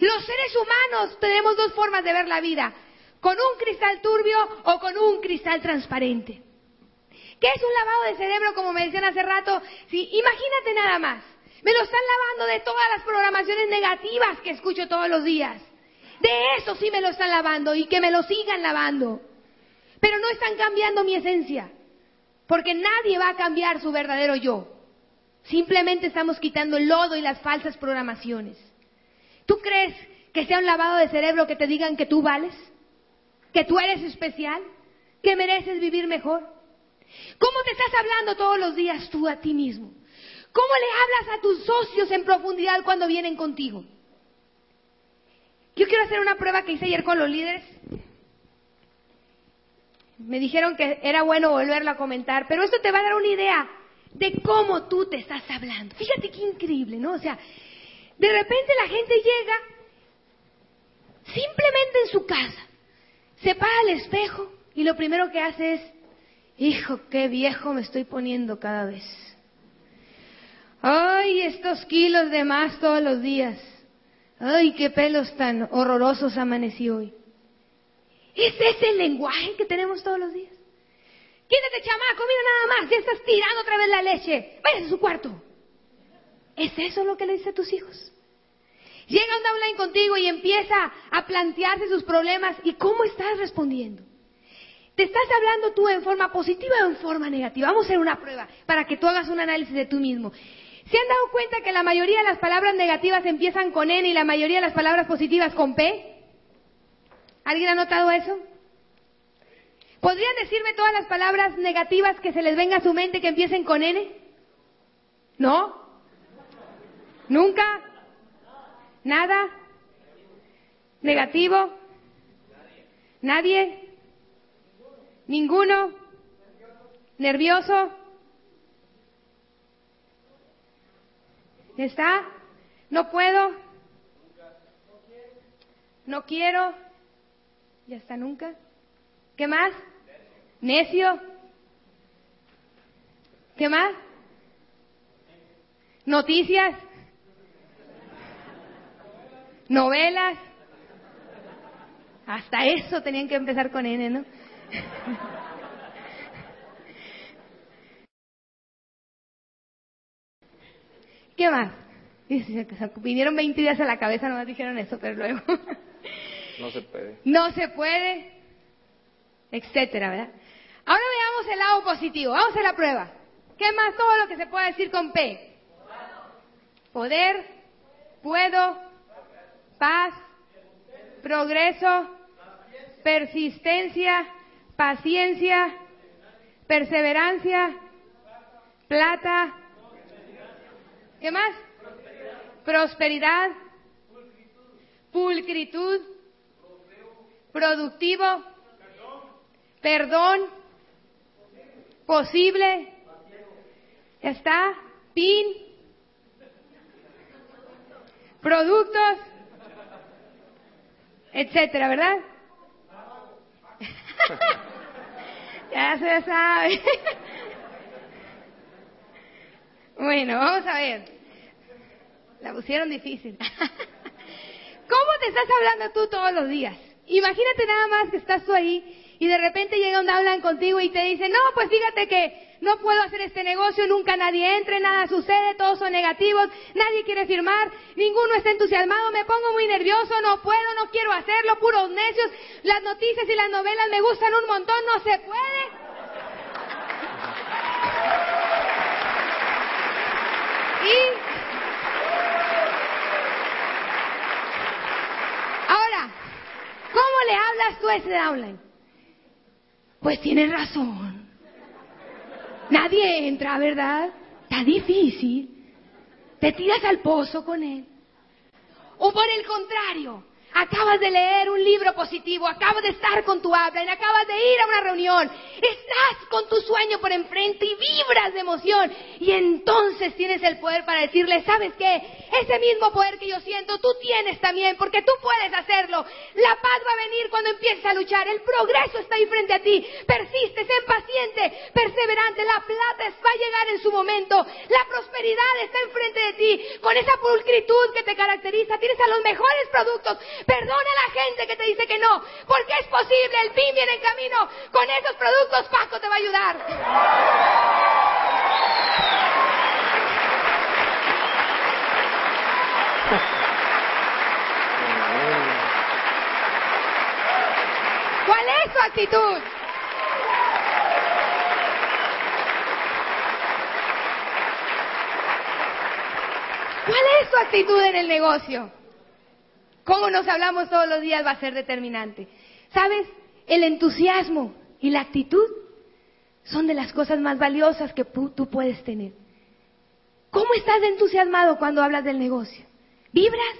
Los seres humanos tenemos dos formas de ver la vida: con un cristal turbio o con un cristal transparente. ¿Qué es un lavado de cerebro, como me decían hace rato? Sí, imagínate nada más. Me lo están lavando de todas las programaciones negativas que escucho todos los días. De eso sí me lo están lavando y que me lo sigan lavando. Pero no están cambiando mi esencia, porque nadie va a cambiar su verdadero yo. Simplemente estamos quitando el lodo y las falsas programaciones. ¿Tú crees que sea un lavado de cerebro que te digan que tú vales? ¿Que tú eres especial? ¿Que mereces vivir mejor? ¿Cómo te estás hablando todos los días tú a ti mismo? ¿Cómo le hablas a tus socios en profundidad cuando vienen contigo? Yo quiero hacer una prueba que hice ayer con los líderes. Me dijeron que era bueno volverlo a comentar, pero esto te va a dar una idea de cómo tú te estás hablando. Fíjate qué increíble, ¿no? O sea, de repente la gente llega simplemente en su casa, se para al espejo y lo primero que hace es: hijo, qué viejo me estoy poniendo cada vez. Ay, estos kilos de más todos los días. Ay, qué pelos tan horrorosos amanecí hoy. Ese es el lenguaje que tenemos todos los días. Quítate, chamaco, mira nada más, ya estás tirando otra vez la leche. Váyase a su cuarto. ¿Es eso lo que le dice a tus hijos? Llega un downline contigo y empieza a plantearse sus problemas. ¿Y cómo estás respondiendo? ¿Te estás hablando tú en forma positiva o en forma negativa? Vamos a hacer una prueba para que tú hagas un análisis de tú mismo. ¿Se han dado cuenta que la mayoría de las palabras negativas empiezan con N y la mayoría de las palabras positivas con P? ¿Alguien ha notado eso? ¿Podrían decirme todas las palabras negativas que se les venga a su mente que empiecen con N? ¿No? ¿Nunca? ¿Nada? ¿Negativo? ¿Nadie? ¿Ninguno? ¿Nervioso? ¿Está? ¿No puedo? ¿No quiero? ¿Ya está nunca? ¿Qué más? ¿Necio? ¿Qué más? ¿Noticias? ¿Novelas? Hasta eso tenían que empezar con N, ¿no? ¿Qué más? Vinieron 20 días a la cabeza, nomás dijeron eso, pero luego... No se puede. No se puede, etcétera, ¿verdad? Ahora veamos el lado positivo. Vamos a la prueba. ¿Qué más? Todo lo que se pueda decir con P. Poder, puedo, paz, progreso, persistencia, paciencia, perseverancia, plata, ¿qué más? Prosperidad, pulcritud, productivo, perdón, posible, ya está, PIN, productos, etcétera, ¿verdad? Ya se sabe. Bueno, vamos a ver. La pusieron difícil. ¿Cómo te estás hablando tú todos los días? Imagínate nada más que estás tú ahí y de repente llega un hablan contigo y te dice: no, pues fíjate que no puedo hacer este negocio, nunca nadie entre, nada sucede, todos son negativos, nadie quiere firmar, ninguno está entusiasmado, me pongo muy nervioso, no puedo, no quiero hacerlo, puros necios, las noticias y las novelas me gustan un montón, no se puede. Ahora, ¿cómo le hablas tú a ese downline? Pues tienes razón. Nadie entra, ¿verdad? Está difícil. Te tiras al pozo con él. O por el contrario, acabas de leer un libro positivo, acabas de estar con tu habla, acabas de ir a una reunión, estás con tu sueño por enfrente y vibras de emoción. Y entonces tienes el poder para decirle: ¿sabes qué? Ese mismo poder que yo siento, tú tienes también, porque tú puedes hacerlo. La paz va a venir cuando empieces a luchar, el progreso está ahí frente a ti, persiste, sé paciente, perseverante, la plata va a llegar en su momento, la prosperidad está enfrente de ti, con esa pulcritud que te caracteriza, tienes a los mejores productos. Perdona a la gente que te dice que no, porque es posible, el PIN viene en camino. Con esos productos Paco te va a ayudar. actitud. ¿Cuál es su actitud en el negocio? Cómo nos hablamos todos los días va a ser determinante. ¿Sabes? El entusiasmo y la actitud son de las cosas más valiosas que tú puedes tener. ¿Cómo estás de entusiasmado cuando hablas del negocio? ¿Vibras?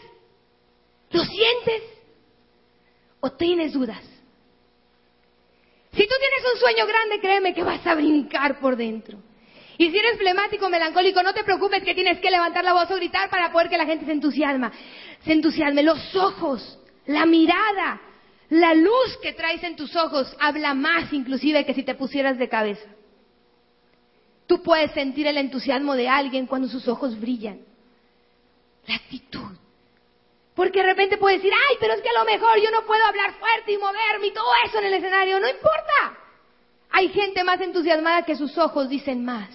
¿Lo sientes? ¿O tienes dudas? Si tú tienes un sueño grande, créeme que vas a brincar por dentro. Y si eres flemático, melancólico, no te preocupes que tienes que levantar la voz o gritar para poder que la gente se entusiasme. Los ojos, la mirada, la luz que traes en tus ojos habla más inclusive que si te pusieras de cabeza. Tú puedes sentir el entusiasmo de alguien cuando sus ojos brillan. La actitud. Porque de repente puedes decir, ay, pero es que a lo mejor yo no puedo hablar fuerte y moverme y todo eso en el escenario. No importa. Hay gente más entusiasmada que sus ojos dicen más.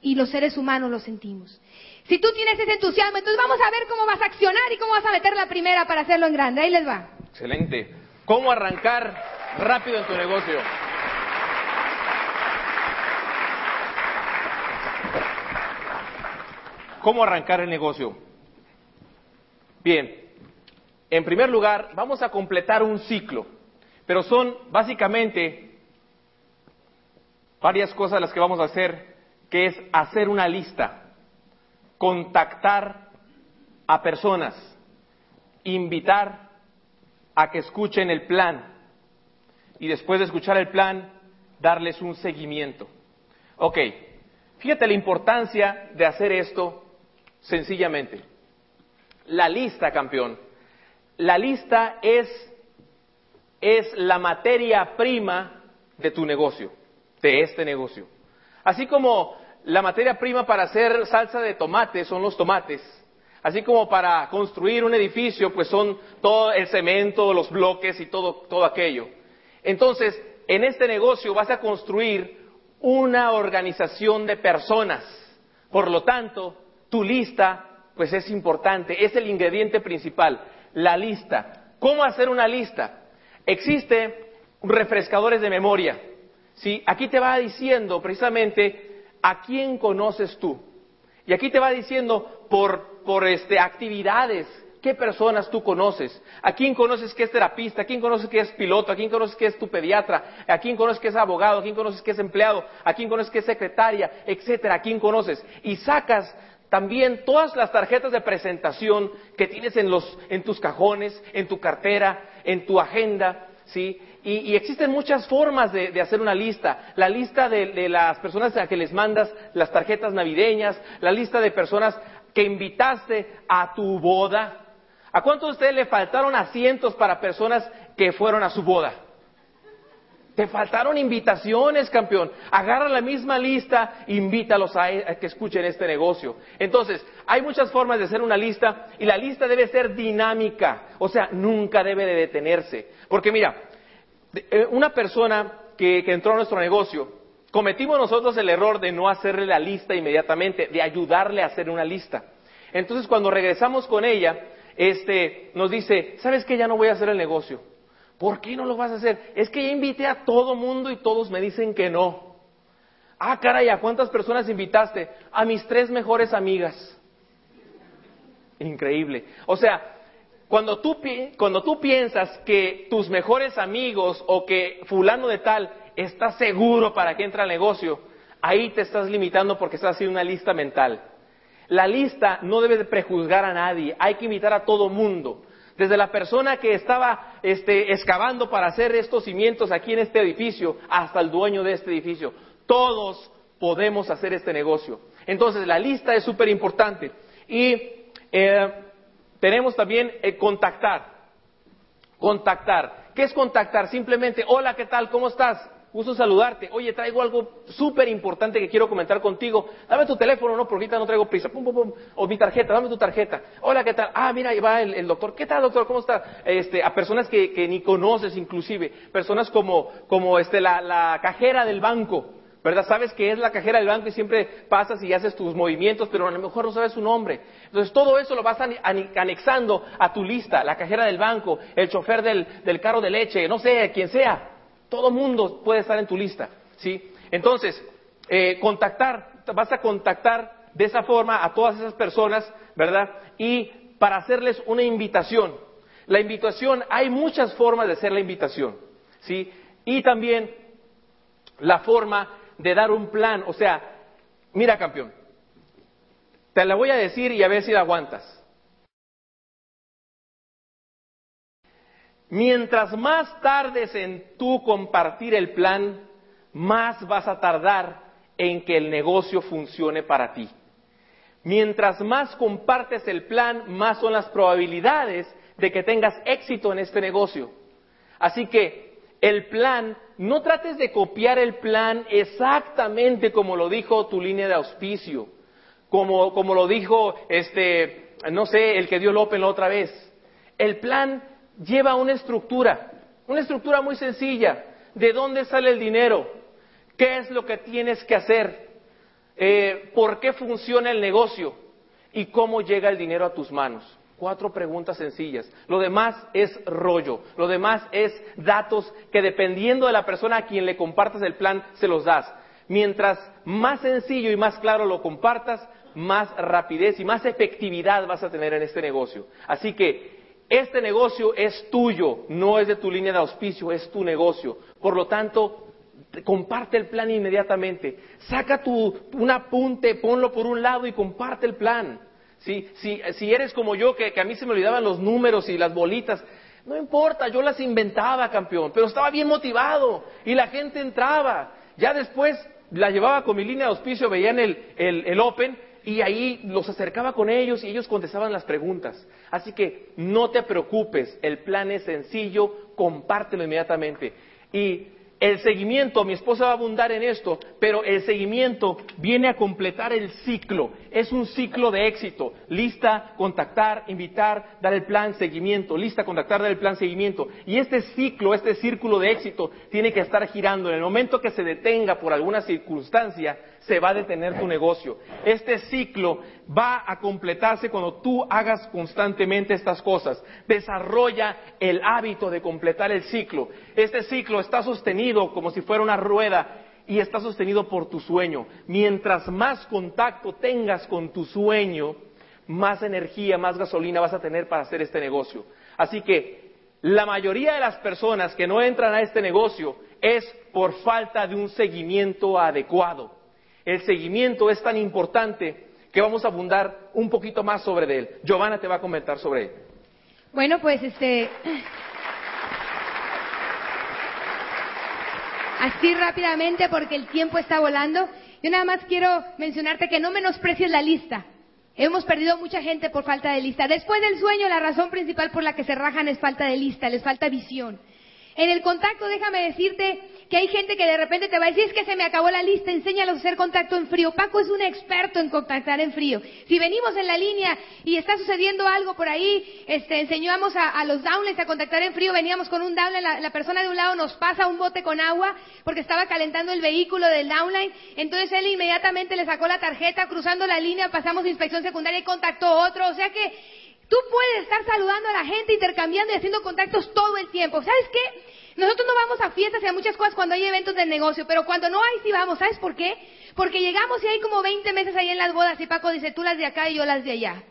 Y los seres humanos lo sentimos. Si tú tienes ese entusiasmo, entonces vamos a ver cómo vas a accionar y cómo vas a meter la primera para hacerlo en grande. Ahí les va. Excelente. ¿Cómo arrancar rápido en tu negocio? ¿Cómo arrancar el negocio? Bien. En primer lugar, vamos a completar un ciclo. Pero son básicamente varias cosas las que vamos a hacer, que es hacer una lista, contactar a personas, invitar a que escuchen el plan y después de escuchar el plan, darles un seguimiento. Ok, fíjate la importancia de hacer esto sencillamente. La lista, campeón. La lista es la materia prima de tu negocio, de este negocio. Así como la materia prima para hacer salsa de tomate son los tomates. Así como para construir un edificio, pues son todo el cemento, los bloques y todo aquello. Entonces, en este negocio vas a construir una organización de personas. Por lo tanto, tu lista, pues es importante, es el ingrediente principal, la lista. ¿Cómo hacer una lista? Existen refrescadores de memoria. ¿Sí? Aquí te va diciendo precisamente ¿a quién conoces tú? Y aquí te va diciendo por actividades, qué personas tú conoces. ¿A quién conoces que es terapista? ¿A quién conoces que es piloto? ¿A quién conoces que es tu pediatra? ¿A quién conoces que es abogado? ¿A quién conoces que es empleado? ¿A quién conoces que es secretaria? Etcétera. ¿A quién conoces? Y sacas también todas las tarjetas de presentación que tienes en tus cajones, en tu cartera, en tu agenda, ¿sí? Y existen muchas formas de hacer una lista. La lista de las personas a que les mandas las tarjetas navideñas, la lista de personas que invitaste a tu boda. ¿A cuántos de ustedes le faltaron asientos para personas que fueron a su boda? Te faltaron invitaciones, campeón. Agarra la misma lista, invítalos a que escuchen este negocio. Entonces, hay muchas formas de hacer una lista y la lista debe ser dinámica. O sea, nunca debe de detenerse. Porque mira, una persona que entró a nuestro negocio, cometimos nosotros el error de no hacerle la lista inmediatamente, de ayudarle a hacer una lista. Entonces, cuando regresamos con ella, nos dice, ¿sabes qué? Ya no voy a hacer el negocio. ¿Por qué no lo vas a hacer? Es que ya invité a todo mundo y todos me dicen que no. Ah, caray, ¿a cuántas personas invitaste? A mis 3 mejores amigas. Increíble. O sea, cuando tú piensas que tus mejores amigos o que fulano de tal está seguro para que entre al negocio, ahí te estás limitando porque estás haciendo una lista mental. La lista no debe prejuzgar a nadie, hay que invitar a todo mundo. Desde la persona que estaba excavando para hacer estos cimientos aquí en este edificio hasta el dueño de este edificio. Todos podemos hacer este negocio. Entonces, la lista es súper importante. Y tenemos también contactar. ¿Qué es contactar? Simplemente, hola, ¿qué tal? ¿Cómo estás? Gusto saludarte. Oye, traigo algo súper importante que quiero comentar contigo. Dame tu teléfono, no, porque ahorita no traigo prisa. Pum, pum, pum. O mi tarjeta, dame tu tarjeta. Hola, ¿qué tal? Ah, mira, ahí va el doctor. ¿Qué tal, doctor? ¿Cómo estás? A personas que ni conoces, inclusive. Personas como la cajera del banco, ¿verdad? Sabes que es la cajera del banco y siempre pasas y haces tus movimientos, pero a lo mejor no sabes su nombre. Entonces, todo eso lo vas anexando a tu lista. La cajera del banco, el chofer del carro de leche, no sé, quien sea. Todo mundo puede estar en tu lista, ¿sí? Entonces, vas a contactar de esa forma a todas esas personas, ¿verdad? Y para hacerles una invitación. La invitación, hay muchas formas de hacer la invitación, ¿sí? Y también la forma de dar un plan. O sea, mira, campeón, te la voy a decir y a ver si la aguantas. Mientras más tardes en tú compartir el plan, más vas a tardar en que el negocio funcione para ti. Mientras más compartes el plan, más son las probabilidades de que tengas éxito en este negocio. Así que el plan, no trates de copiar el plan exactamente como lo dijo tu línea de auspicio, como lo dijo, el que dio el Open la otra vez. El plan lleva una estructura muy sencilla. ¿De dónde sale el dinero? ¿Qué es lo que tienes que hacer? ¿Por qué funciona el negocio? ¿Y cómo llega el dinero a tus manos? 4 preguntas sencillas. Lo demás es rollo. Lo demás es datos que, dependiendo de la persona a quien le compartas el plan, se los das. Mientras más sencillo y más claro lo compartas, más rapidez y más efectividad vas a tener en este negocio. Así que este negocio es tuyo, no es de tu línea de auspicio, es tu negocio. Por lo tanto, comparte el plan inmediatamente. Saca un apunte, ponlo por un lado y comparte el plan. ¿Sí? Si eres como yo, que a mí se me olvidaban los números y las bolitas, no importa, yo las inventaba, campeón, pero estaba bien motivado y la gente entraba. Ya después la llevaba con mi línea de auspicio, veían el Open, y ahí los acercaba con ellos y ellos contestaban las preguntas. Así que no te preocupes, el plan es sencillo, compártelo inmediatamente. Y el seguimiento, mi esposa va a abundar en esto, pero el seguimiento viene a completar el ciclo. Es un ciclo de éxito. Lista, contactar, invitar, dar el plan, seguimiento. Lista, contactar, dar el plan, seguimiento. Y este ciclo, este círculo de éxito, tiene que estar girando. En el momento que se detenga por alguna circunstancia, se va a detener tu negocio. Este ciclo va a completarse cuando tú hagas constantemente estas cosas. Desarrolla el hábito de completar el ciclo. Este ciclo está sostenido como si fuera una rueda y está sostenido por tu sueño. Mientras más contacto tengas con tu sueño, más energía, más gasolina vas a tener para hacer este negocio. Así que la mayoría de las personas que no entran a este negocio es por falta de un seguimiento adecuado. El seguimiento es tan importante que vamos a abundar un poquito más sobre él. Giovanna te va a comentar sobre él. Bueno, pues así rápidamente, porque el tiempo está volando. Yo nada más quiero mencionarte que no menosprecies la lista. Hemos perdido mucha gente por falta de lista. Después del sueño, la razón principal por la que se rajan es falta de lista, les falta visión. En el contacto, déjame decirte que hay gente que de repente te va a decir, es que se me acabó la lista, enséñalos a hacer contacto en frío. Paco es un experto en contactar en frío. Si venimos en la línea y está sucediendo algo por ahí, enseñamos a los downlines a contactar en frío, veníamos con un downline, la persona de un lado nos pasa un bote con agua porque estaba calentando el vehículo del downline, entonces él inmediatamente le sacó la tarjeta, cruzando la línea, pasamos de inspección secundaria y contactó otro, o sea que tú puedes estar saludando a la gente, intercambiando y haciendo contactos todo el tiempo. ¿Sabes qué? Nosotros no vamos a fiestas y a muchas cosas cuando hay eventos del negocio, pero cuando no hay sí vamos. ¿Sabes por qué? Porque llegamos y hay como 20 mesas ahí en las bodas y Paco dice, tú las de acá y yo las de allá.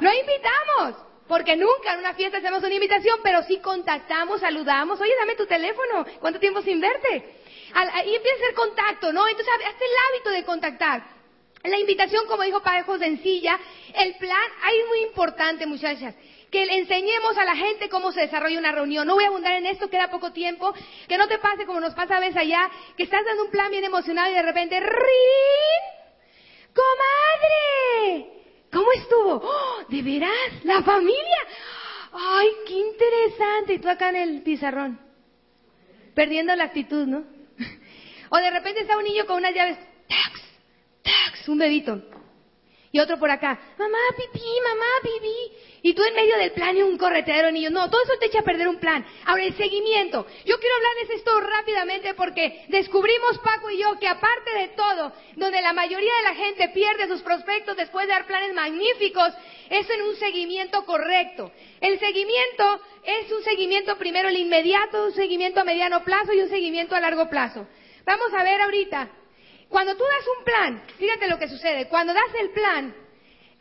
No invitamos, porque nunca en una fiesta hacemos una invitación, pero sí contactamos, saludamos. Oye, dame tu teléfono, ¿cuánto tiempo sin verte? Y empieza a hacer contacto, ¿no? Entonces, hazte el hábito de contactar. La invitación, como dijo Paco, sencilla. El plan, ahí es muy importante, muchachas, que le enseñemos a la gente cómo se desarrolla una reunión. No voy a abundar en esto, queda poco tiempo. Que no te pase como nos pasa a veces allá, que estás dando un plan bien emocionado y de repente, ¡rin! ¡Comadre! ¿Cómo estuvo? ¡Oh! ¿De veras? ¿La familia? ¡Ay, qué interesante! Y tú acá en el pizarrón, perdiendo la actitud, ¿no? O de repente está un niño con unas llaves, ¡tax! Un bebito. Y otro por acá, mamá, pipí, Y tú en medio del plan y un corretero, niño. No, todo eso te echa a perder un plan. Ahora, el seguimiento. Yo quiero hablarles esto rápidamente porque descubrimos, Paco y yo, que aparte de todo, donde la mayoría de la gente pierde sus prospectos después de dar planes magníficos, es en un seguimiento correcto. El seguimiento es un seguimiento primero el inmediato, un seguimiento a mediano plazo y un seguimiento a largo plazo. Vamos a ver ahorita. Cuando tú das un plan, fíjate lo que sucede. Cuando das el plan,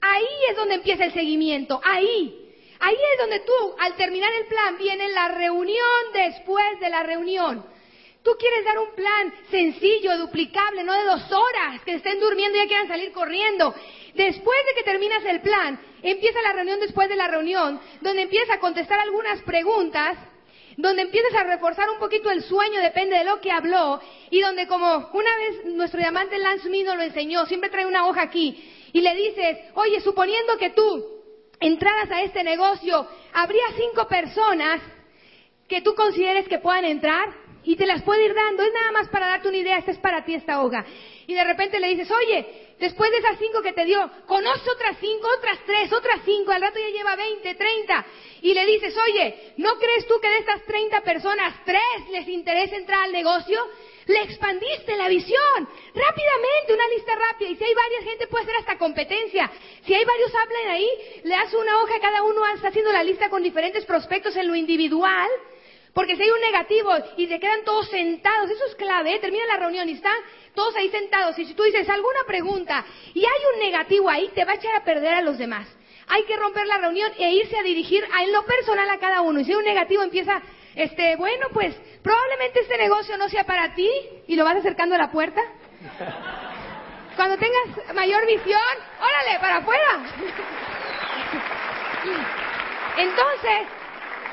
ahí es donde empieza el seguimiento, ahí. Ahí es donde tú, al terminar el plan, viene la reunión después de la reunión. Tú quieres dar un plan sencillo, duplicable, no de 2 horas, que estén durmiendo y ya quieran salir corriendo. Después de que terminas el plan, empieza la reunión después de la reunión, donde empiezas a contestar algunas preguntas, donde empiezas a reforzar un poquito el sueño, depende de lo que habló, y donde como una vez nuestro diamante Lance nos lo enseñó, siempre trae una hoja aquí, y le dices, oye, suponiendo que tú entraras a este negocio, ¿habría 5 personas que tú consideres que puedan entrar? Y te las puede ir dando, es nada más para darte una idea, esta es para ti esta hoja. Y de repente le dices, oye, después de esas 5 que te dio, conoce otras 5, otras 3, otras 5, al rato ya lleva 20, 30. Y le dices, oye, ¿no crees tú que de estas 30 personas, 3 les interesa entrar al negocio? Le expandiste la visión, rápidamente, una lista rápida, y si hay varias gente puede hacer hasta competencia, si hay varios hablan ahí, le das una hoja, cada uno está haciendo la lista con diferentes prospectos en lo individual, porque si hay un negativo y se quedan todos sentados, eso es clave, ¿eh? Termina la reunión y están todos ahí sentados, y si tú dices alguna pregunta y hay un negativo ahí, te va a echar a perder a los demás, hay que romper la reunión e irse a dirigir en lo personal a cada uno, y si hay un negativo empieza... bueno, pues, probablemente este negocio no sea para ti, y lo vas acercando a la puerta. Cuando tengas mayor visión, órale, para afuera. Entonces,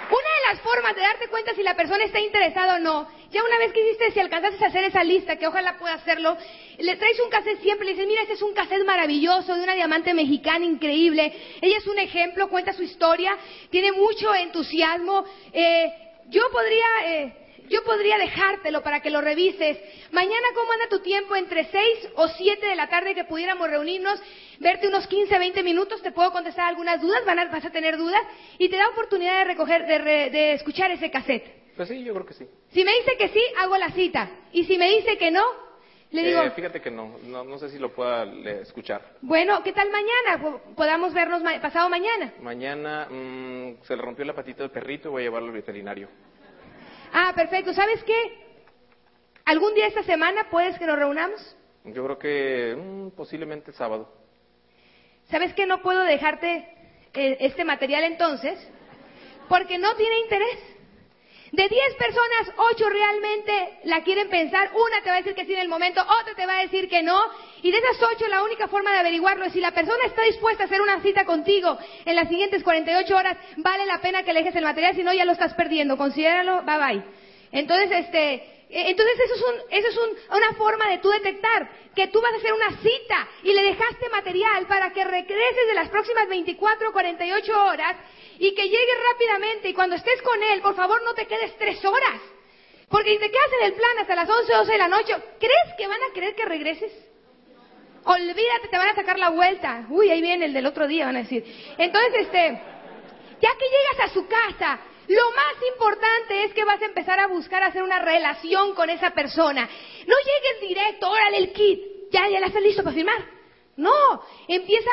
una de las formas de darte cuenta si la persona está interesada o no, ya una vez que hiciste, si alcanzaste a hacer esa lista, que ojalá pueda hacerlo, le traes un cassette siempre, le dices, mira, este es un cassette maravilloso de una diamante mexicana increíble, ella es un ejemplo, cuenta su historia, tiene mucho entusiasmo, Yo podría dejártelo para que lo revises. Mañana, ¿cómo anda tu tiempo? Entre 6 o 7 de la tarde que pudiéramos reunirnos, verte unos 15, 20 minutos, te puedo contestar algunas dudas, vas a tener dudas, y te da oportunidad de recoger, de escuchar ese cassette. Pues sí, yo creo que sí. Si me dice que sí, hago la cita. Y si me dice que no, le digo... fíjate que no sé si lo pueda escuchar. Bueno, ¿qué tal mañana? ¿Podamos vernos pasado mañana? Mañana se le rompió la patita del perrito, voy a llevarlo al veterinario. Ah, perfecto. ¿Sabes qué? ¿Algún día esta semana puedes que nos reunamos? Yo creo que posiblemente el sábado. ¿Sabes qué? No puedo dejarte este material entonces, porque no tiene interés. De 10 personas, 8 realmente la quieren pensar. Una te va a decir que sí en el momento, otra te va a decir que no. Y de esas 8, la única forma de averiguarlo es si la persona está dispuesta a hacer una cita contigo en las siguientes 48 horas, vale la pena que le dejes el material, si no ya lo estás perdiendo. Considéralo, bye bye. Entonces, eso es una forma de tú detectar que tú vas a hacer una cita y le dejaste material para que regreses de las próximas 24 o 48 horas y que llegues rápidamente. Y cuando estés con él, por favor, no te quedes 3 horas. Porque si te quedas en el plan hasta las 11 o 12 de la noche, ¿crees que van a querer que regreses? Olvídate, te van a sacar la vuelta. Uy, ahí viene el del otro día, van a decir. Entonces, ya que llegas a su casa... Lo más importante es que vas a empezar a buscar hacer una relación con esa persona. No llegues directo, órale el kit, ya la estás listo para firmar. No, empieza,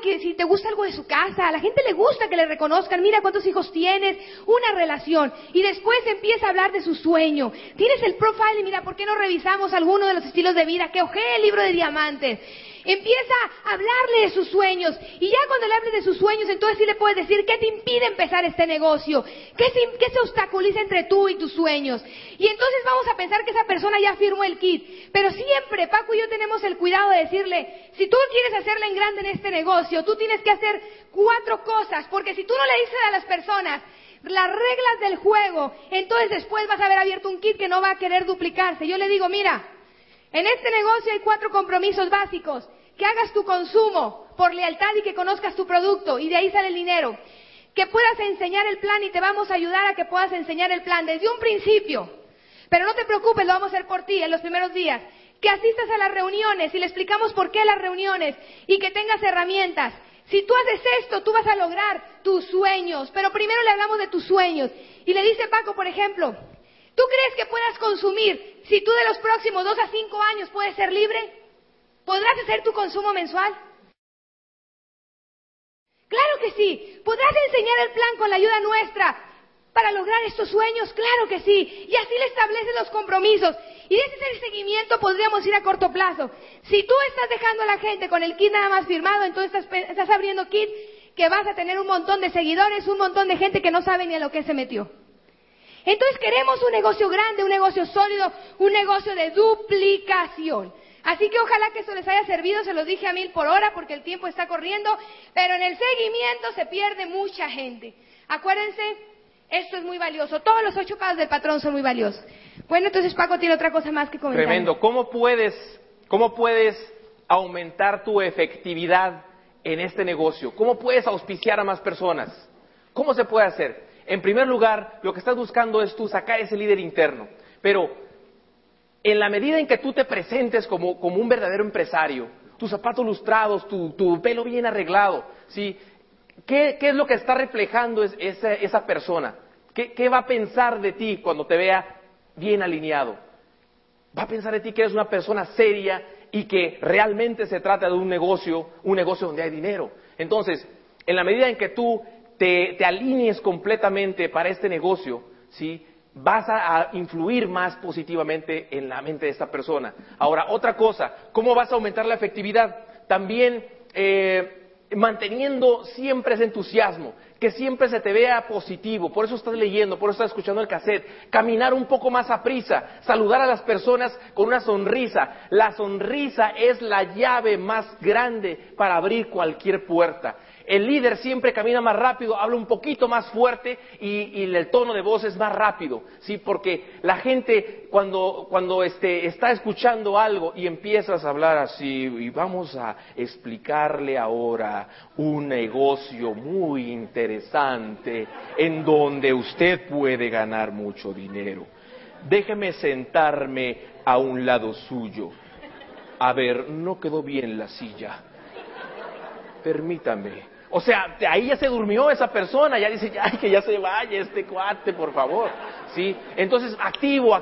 que si te gusta algo de su casa, a la gente le gusta que le reconozcan, mira cuántos hijos tienes, una relación. Y después empieza a hablar de su sueño. Tienes el profile y mira, ¿por qué no revisamos alguno de los estilos de vida? Que ojee el libro de diamantes. Empieza a hablarle de sus sueños. Y ya cuando le hables de sus sueños, entonces sí le puedes decir qué te impide empezar este negocio. ¿Qué se obstaculiza entre tú y tus sueños? Y entonces vamos a pensar que esa persona ya firmó el kit. Pero siempre, Paco y yo tenemos el cuidado de decirle, si tú quieres hacerla en grande en este negocio, tú tienes que hacer 4 cosas. Porque si tú no le dices a las personas las reglas del juego, entonces después vas a haber abierto un kit que no va a querer duplicarse. Yo le digo, mira... En este negocio hay 4 compromisos básicos. Que hagas tu consumo por lealtad y que conozcas tu producto, y de ahí sale el dinero. Que puedas enseñar el plan, y te vamos a ayudar a que puedas enseñar el plan desde un principio. Pero no te preocupes, lo vamos a hacer por ti en los primeros días. Que asistas a las reuniones y le explicamos por qué las reuniones y que tengas herramientas. Si tú haces esto, tú vas a lograr tus sueños. Pero primero le hablamos de tus sueños. Y le dice Paco, por ejemplo, ¿tú crees que puedas consumir si tú de los próximos 2 a 5 años puedes ser libre? ¿Podrás hacer tu consumo mensual? ¡Claro que sí! ¿Podrás enseñar el plan con la ayuda nuestra para lograr estos sueños? ¡Claro que sí! Y así le estableces los compromisos. Y de ese seguimiento podríamos ir a corto plazo. Si tú estás dejando a la gente con el kit nada más firmado, entonces estás abriendo kit que vas a tener un montón de seguidores, un montón de gente que no sabe ni a lo que se metió. Entonces queremos un negocio grande, un negocio sólido, un negocio de duplicación. Así que ojalá que eso les haya servido, se los dije a 1000 por hora porque el tiempo está corriendo, pero en el seguimiento se pierde mucha gente. Acuérdense, esto es muy valioso, todos los 8 pasos del patrón son muy valiosos. Bueno, entonces Paco tiene otra cosa más que comentar. Tremendo, ¿cómo puedes aumentar tu efectividad en este negocio? ¿Cómo puedes auspiciar a más personas? ¿Cómo se puede hacer? En primer lugar, lo que estás buscando es tú sacar ese líder interno, pero en la medida en que tú te presentes como un verdadero empresario, tus zapatos lustrados, tu pelo bien arreglado, ¿sí? ¿Qué es lo que está reflejando esa persona? ¿Qué va a pensar de ti cuando te vea bien alineado? Va a pensar de ti que eres una persona seria y que realmente se trata de un negocio donde hay dinero. Entonces, en la medida en que tú te alinees completamente para este negocio, ¿sí?, vas a influir más positivamente en la mente de esta persona. Ahora, otra cosa, ¿cómo vas a aumentar la efectividad? También manteniendo siempre ese entusiasmo, que siempre se te vea positivo, por eso estás leyendo, por eso estás escuchando el cassette, caminar un poco más a prisa, saludar a las personas con una sonrisa. La sonrisa es la llave más grande para abrir cualquier puerta. El líder siempre camina más rápido, habla un poquito más fuerte y el tono de voz es más rápido, ¿sí? Porque la gente cuando está escuchando algo y empiezas a hablar así, y vamos a explicarle ahora un negocio muy interesante en donde usted puede ganar mucho dinero. Déjeme sentarme a un lado suyo. A ver, no quedó bien la silla. Permítame. O sea, ahí ya se durmió esa persona, ya dice, ay, que ya se vaya este cuate, por favor, ¿sí? Entonces, activo,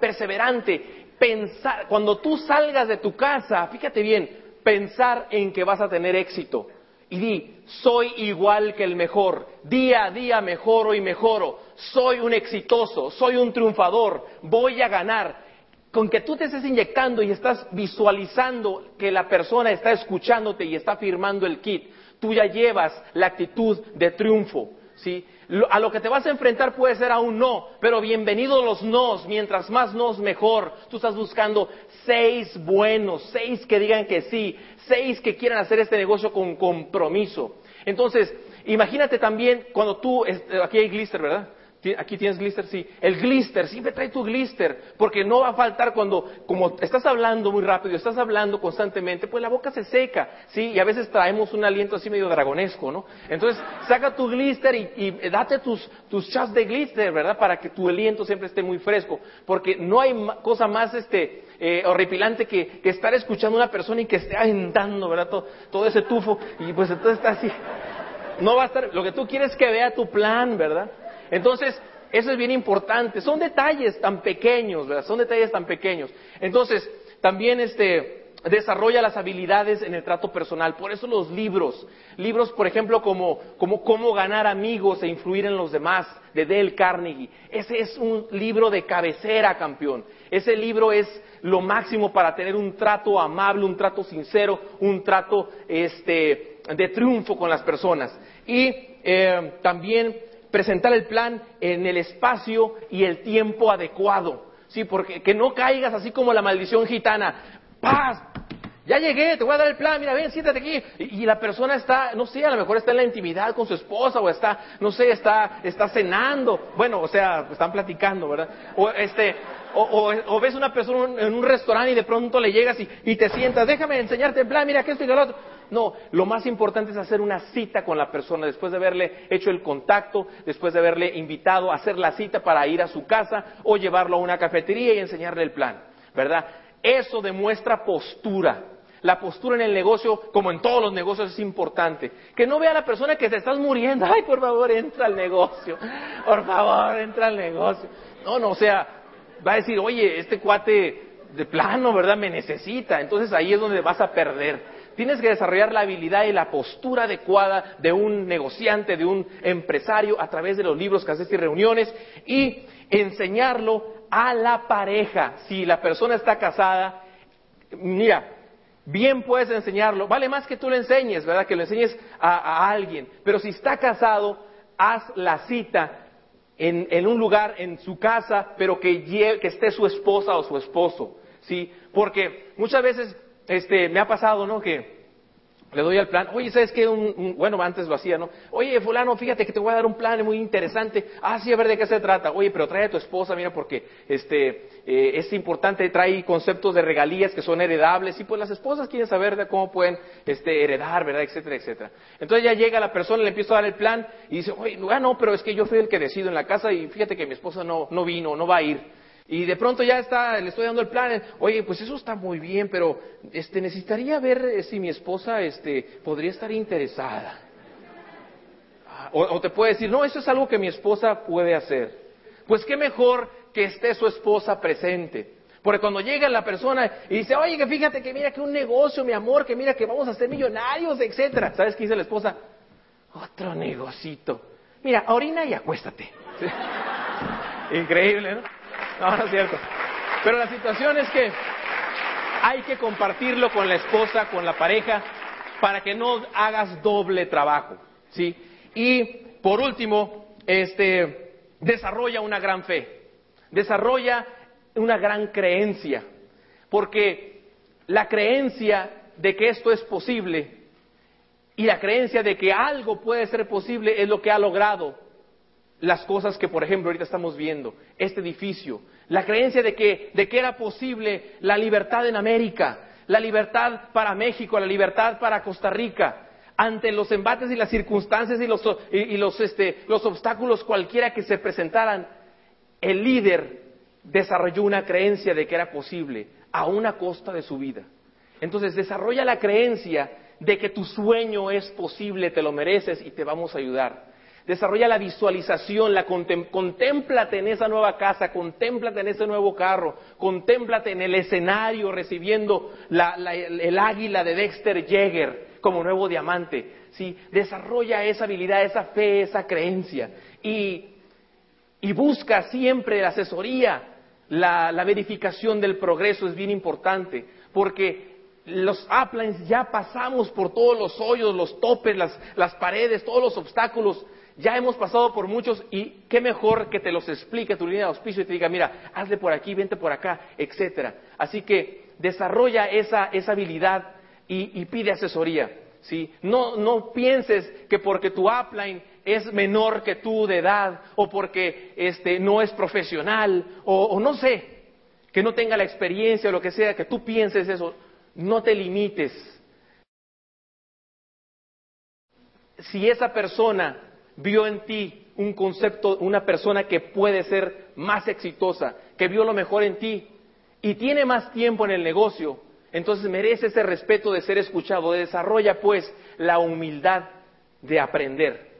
perseverante, pensar, cuando tú salgas de tu casa, fíjate bien, pensar en que vas a tener éxito, y di, soy igual que el mejor, día a día mejoro y mejoro, soy un exitoso, soy un triunfador, voy a ganar. Con que tú te estés inyectando y estás visualizando que la persona está escuchándote y está firmando el kit, tú ya llevas la actitud de triunfo, ¿sí? A lo que te vas a enfrentar puede ser a un no, pero bienvenidos los nos, mientras más nos mejor. Tú estás buscando 6 buenos, 6 que digan que sí, 6 que quieran hacer este negocio con compromiso. Entonces, imagínate también cuando tú, aquí hay Glister, ¿verdad? Aquí tienes Glister, sí. El Glister, siempre trae tu Glister, porque no va a faltar como estás hablando muy rápido, estás hablando constantemente, pues la boca se seca, ¿sí? Y a veces traemos un aliento así medio dragonesco, ¿no? Entonces, saca tu Glister y date tus shots de Glister, ¿verdad? Para que tu aliento siempre esté muy fresco, porque no hay cosa más horripilante que estar escuchando a una persona y que esté aventando, ¿verdad? Todo ese tufo, y pues entonces está así. No va a estar, lo que tú quieres es que vea tu plan, ¿verdad? Entonces, eso es bien importante. Son detalles tan pequeños, ¿verdad? Son detalles tan pequeños. Entonces, también desarrolla las habilidades en el trato personal. Por eso los libros, por ejemplo, como Cómo ganar amigos e influir en los demás, de Dale Carnegie. Ese es un libro de cabecera, campeón. Ese libro es lo máximo para tener un trato amable, un trato sincero, un trato de triunfo con las personas. Y también presentar el plan en el espacio y el tiempo adecuado, ¿sí? Porque que no caigas así como la maldición gitana, ¡paz! Ya llegué, te voy a dar el plan, mira, ven, siéntate aquí, y la persona está, no sé, a lo mejor está en la intimidad con su esposa, o está, no sé, está cenando, bueno, o sea, están platicando, ¿verdad? O ves una persona en un restaurante y de pronto le llegas y te sientas, déjame enseñarte el plan, mira, que esto y lo otro. No, lo más importante es hacer una cita con la persona, después de haberle hecho el contacto, después de haberle invitado a hacer la cita para ir a su casa o llevarlo a una cafetería y enseñarle el plan, ¿verdad? Eso demuestra postura. la postura en el negocio, como en todos los negocios, es importante. Que no vea a la persona que se está muriendo. Ay, por favor, entra al negocio. Por favor, entra al negocio. No, o sea, va a decir, oye, este cuate de plano, ¿verdad? Me necesita. Entonces ahí es donde vas a perder. Tienes que desarrollar la habilidad y la postura adecuada de un negociante, de un empresario, a través de los libros, casetes y reuniones, y enseñarlo a la pareja. Si la persona está casada, mira, bien puedes enseñarlo. Vale más que tú le enseñes, ¿verdad? Que lo enseñes a alguien. Pero si está casado, haz la cita en un lugar, en su casa, pero que esté su esposa o su esposo, ¿sí? Porque muchas veces me ha pasado, ¿no? Que le doy al plan, oye, ¿sabes qué? Bueno, antes lo hacía, ¿no? Oye, fulano, fíjate que te voy a dar un plan muy interesante. Ah, sí, a ver, ¿de qué se trata? Oye, pero trae a tu esposa, mira, porque es importante, trae conceptos de regalías que son heredables, y pues las esposas quieren saber de cómo pueden heredar, ¿verdad? Etcétera, etcétera. Entonces ya llega la persona, le empiezo a dar el plan, y dice, oye, no, pero es que yo soy el que decido en la casa, y fíjate que mi esposa no vino, no va a ir. Y de pronto ya le estoy dando el plan, oye, pues eso está muy bien, pero necesitaría ver si mi esposa podría estar interesada. O te puede decir, no, eso es algo que mi esposa puede hacer. Pues qué mejor que esté su esposa presente. Porque cuando llega la persona y dice, oye, que fíjate que mira que un negocio, mi amor, que mira que vamos a ser millonarios, etcétera. ¿Sabes qué dice la esposa? Otro negocito. Mira, orina y acuéstate. ¿Sí? Increíble, ¿no? No, no es cierto. Pero la situación es que hay que compartirlo con la esposa, con la pareja, para que no hagas doble trabajo, ¿sí? Y, por último, desarrolla una gran fe. Desarrolla una gran creencia. Porque la creencia de que esto es posible y la creencia de que algo puede ser posible es lo que ha logrado las cosas que, por ejemplo, ahorita estamos viendo, este edificio, la creencia de que era posible la libertad en América, la libertad para México, la libertad para Costa Rica, ante los embates y las circunstancias y los obstáculos cualquiera que se presentaran, el líder desarrolló una creencia de que era posible a una costa de su vida. Entonces, desarrolla la creencia de que tu sueño es posible, te lo mereces y te vamos a ayudar. Desarrolla la visualización, contémplate en esa nueva casa, contémplate en ese nuevo carro, contémplate en el escenario recibiendo el águila de Dexter Yeager como nuevo diamante, ¿sí? Desarrolla esa habilidad, esa fe, esa creencia y busca siempre la asesoría, la verificación del progreso es bien importante, porque los uplines ya pasamos por todos los hoyos, los topes, las paredes, todos los obstáculos. Ya hemos pasado por muchos y qué mejor que te los explique tu línea de auspicio y te diga, mira, hazle por aquí, vente por acá, etcétera. Así que desarrolla esa habilidad y pide asesoría, ¿sí? No pienses que porque tu upline es menor que tú de edad o porque no es profesional o no sé, que no tenga la experiencia o lo que sea, que tú pienses eso. No te limites. Si esa persona vio en ti un concepto, una persona que puede ser más exitosa, que vio lo mejor en ti y tiene más tiempo en el negocio, entonces merece ese respeto de ser escuchado. Desarrolla pues la humildad de aprender,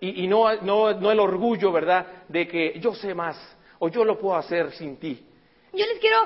y no el orgullo, ¿verdad? De que yo sé más o yo lo puedo hacer sin ti. Yo les quiero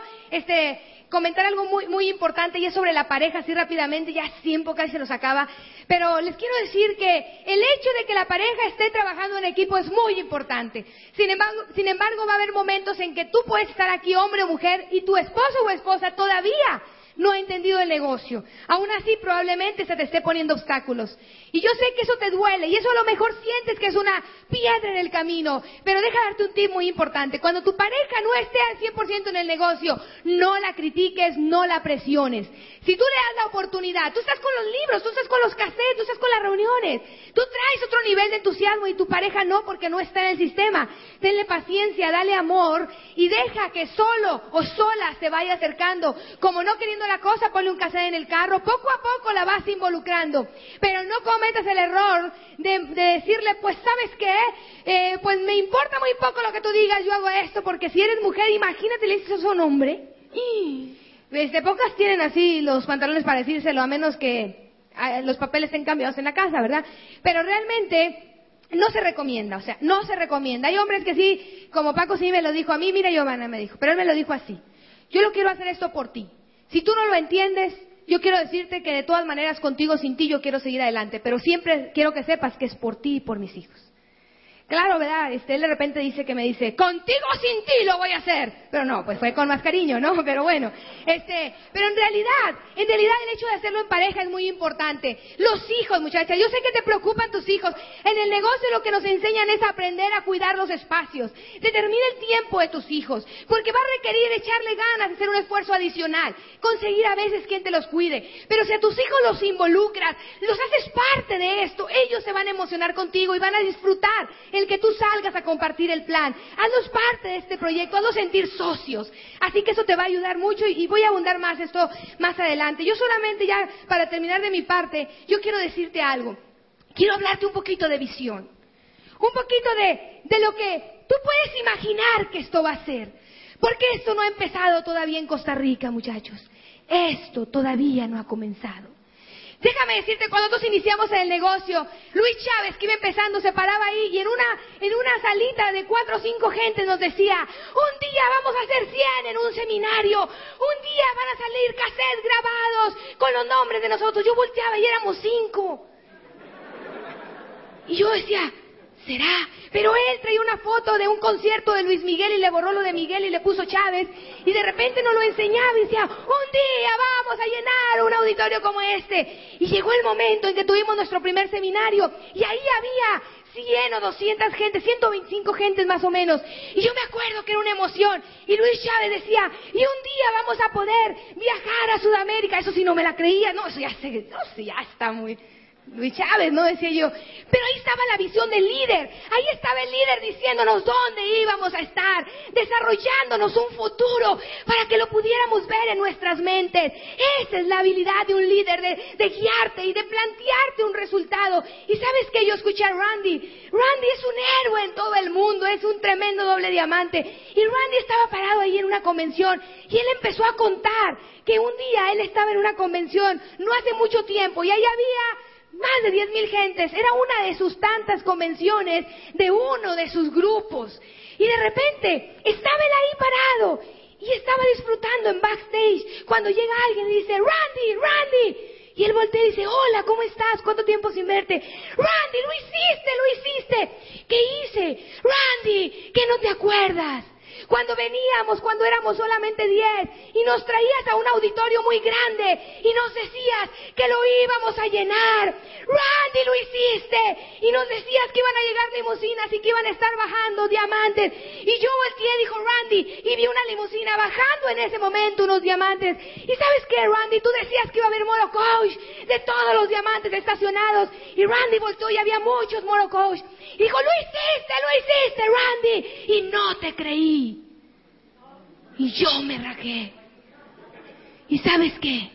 comentar algo muy, muy importante y es sobre la pareja, así rápidamente, ya tiempo casi se nos acaba, pero les quiero decir que el hecho de que la pareja esté trabajando en equipo es muy importante. Sin embargo, va a haber momentos en que tú puedes estar aquí, hombre o mujer, y tu esposo o esposa todavía no ha entendido el negocio. Aún así, probablemente se te esté poniendo obstáculos. Y yo sé que eso te duele, y eso a lo mejor sientes que es una piedra en el camino. Pero deja darte un tip muy importante. Cuando tu pareja no esté al 100% en el negocio, no la critiques, no la presiones. Si tú le das la oportunidad, tú estás con los libros, tú estás con los cassettes, tú estás con las reuniones, tú traes otro nivel de entusiasmo y tu pareja no, porque no está en el sistema. Tenle paciencia, dale amor, y deja que solo o sola se vaya acercando. Como no queriendo la cosa, ponle un cassette en el carro, poco a poco la vas involucrando, pero no cometas el error de decirle, pues ¿sabes qué? Pues me importa muy poco lo que tú digas, yo hago esto, porque si eres mujer, imagínate, le dices eso a un hombre, Pocas tienen así los pantalones para decírselo, a menos que los papeles estén cambiados en la casa, ¿verdad? Pero realmente no se recomienda, o sea, no se recomienda. Hay hombres que sí, como Paco sí me lo dijo a mí, mira Giovanna me dijo, pero él me lo dijo así. Yo lo quiero hacer esto por ti. Si tú no lo entiendes, yo quiero decirte que de todas maneras contigo, sin ti, yo quiero seguir adelante, pero siempre quiero que sepas que es por ti y por mis hijos. Claro, ¿verdad? Él de repente dice que me dice, contigo o sin ti lo voy a hacer. Pero no, pues fue con más cariño, ¿no? Pero bueno, pero en realidad el hecho de hacerlo en pareja es muy importante. Los hijos, muchachas, yo sé que te preocupan tus hijos. En el negocio lo que nos enseñan es aprender a cuidar los espacios. Determina el tiempo de tus hijos, porque va a requerir echarle ganas, hacer un esfuerzo adicional, conseguir a veces quien te los cuide. Pero si a tus hijos los involucras, los haces parte de esto, ellos se van a emocionar contigo y van a disfrutar el que tú salgas a compartir el plan. Hazlos parte de este proyecto, hazlos sentir socios. Así que eso te va a ayudar mucho y voy a abundar más esto más adelante. Yo solamente ya para terminar de mi parte, yo quiero decirte algo. Quiero hablarte un poquito de visión. Un poquito de lo que tú puedes imaginar que esto va a ser. Porque esto no ha empezado todavía en Costa Rica, muchachos. Esto todavía no ha comenzado. Déjame decirte, cuando nosotros iniciamos en el negocio, Luis Chávez, que iba empezando, se paraba ahí y en una salita de 4 o 5 gentes nos decía, un día vamos a hacer 100 en un seminario, un día van a salir cassettes grabados con los nombres de nosotros. Yo volteaba y éramos 5. Y yo decía, ¿será? Pero él traía una foto de un concierto de Luis Miguel y le borró lo de Miguel y le puso Chávez. Y de repente nos lo enseñaba y decía, un día vamos a llenar un auditorio como este. Y llegó el momento en que tuvimos nuestro primer seminario y ahí había 100 o 200 gentes, 125 gentes más o menos. Y yo me acuerdo que era una emoción. Y Luis Chávez decía, y un día vamos a poder viajar a Sudamérica. Eso sí no me la creía, no, eso ya está muy... Luis Chávez, ¿no? Decía yo. Pero ahí estaba la visión del líder. Ahí estaba el líder diciéndonos dónde íbamos a estar, desarrollándonos un futuro para que lo pudiéramos ver en nuestras mentes. Esa es la habilidad de un líder, de guiarte y de plantearte un resultado. Y sabes que yo escuché a Randy. Randy es un héroe en todo el mundo, es un tremendo doble diamante. Y Randy estaba parado ahí en una convención y él empezó a contar que un día él estaba en una convención no hace mucho tiempo y ahí había... más de 10,000 gentes, era una de sus tantas convenciones de uno de sus grupos. Y de repente estaba él ahí parado y estaba disfrutando en backstage cuando llega alguien y dice, Randy. Y él voltea y dice, hola, ¿cómo estás? ¿Cuánto tiempo sin verte? Randy, lo hiciste. ¿Qué hice? Randy, ¿qué no te acuerdas? Cuando veníamos, cuando éramos solamente 10, y nos traías a un auditorio muy grande, y nos decías que lo íbamos a llenar. Randy, lo hiciste, y nos decías que iban a llegar limusinas y que iban a estar bajando diamantes. Y yo volteé, dijo Randy, y vi una limusina bajando en ese momento unos diamantes. ¿Y sabes qué, Randy? Tú decías que iba a haber Moro Coach de todos los diamantes estacionados, y Randy volteó y había muchos Moro Coach. Y dijo, lo hiciste, Randy, y no te creí. Y yo me rajé. ¿Y sabes qué?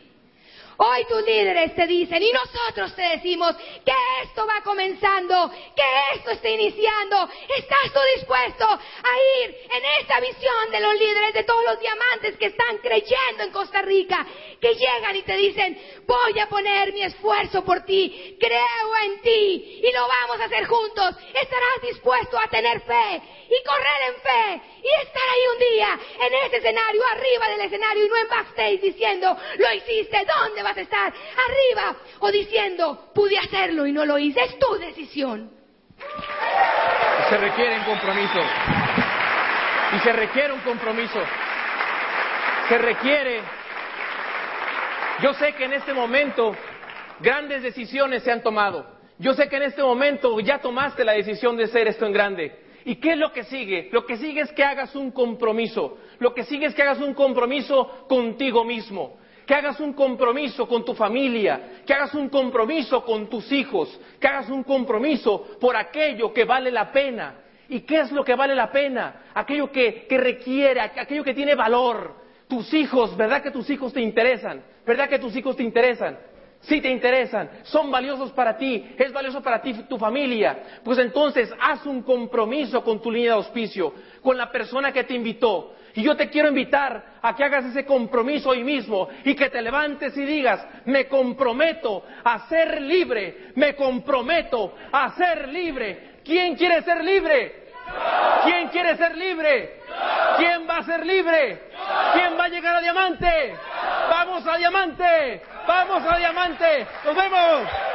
Hoy tus líderes te dicen, y nosotros te decimos, que esto va comenzando, que esto está iniciando. ¿Estás tú dispuesto a ir en esta visión de los líderes, de todos los diamantes que están creyendo en Costa Rica, que llegan y te dicen, voy a poner mi esfuerzo por ti, creo en ti, y lo vamos a hacer juntos? ¿Estarás dispuesto a tener fe y correr en fe y estar ahí un día en ese escenario, arriba del escenario y no en backstage diciendo, lo hiciste, ¿dónde vas a estar? Arriba, o diciendo, pude hacerlo y no lo hice? Es tu decisión. Se requiere un compromiso. Y se requiere un compromiso. Se requiere... Yo sé que en este momento grandes decisiones se han tomado. Yo sé que en este momento ya tomaste la decisión de hacer esto en grande. ¿Y qué es lo que sigue? Lo que sigue es que hagas un compromiso. Lo que sigue es que hagas un compromiso contigo mismo. Que hagas un compromiso con tu familia, que hagas un compromiso con tus hijos, que hagas un compromiso por aquello que vale la pena. ¿Y qué es lo que vale la pena? Aquello que requiere, aquello que tiene valor. Tus hijos, ¿verdad que tus hijos te interesan? si te interesan, son valiosos para ti, es valioso para ti tu familia, pues entonces haz un compromiso con tu línea de auspicio, con la persona que te invitó. Y yo te quiero invitar a que hagas ese compromiso hoy mismo y que te levantes y digas, me comprometo a ser libre, me comprometo a ser libre. ¿Quién quiere ser libre? ¿Quién quiere ser libre? ¿Quién va a ser libre? ¿Quién va a llegar a diamante? ¡Vamos a diamante! ¡Vamos a diamante! ¡Nos vemos!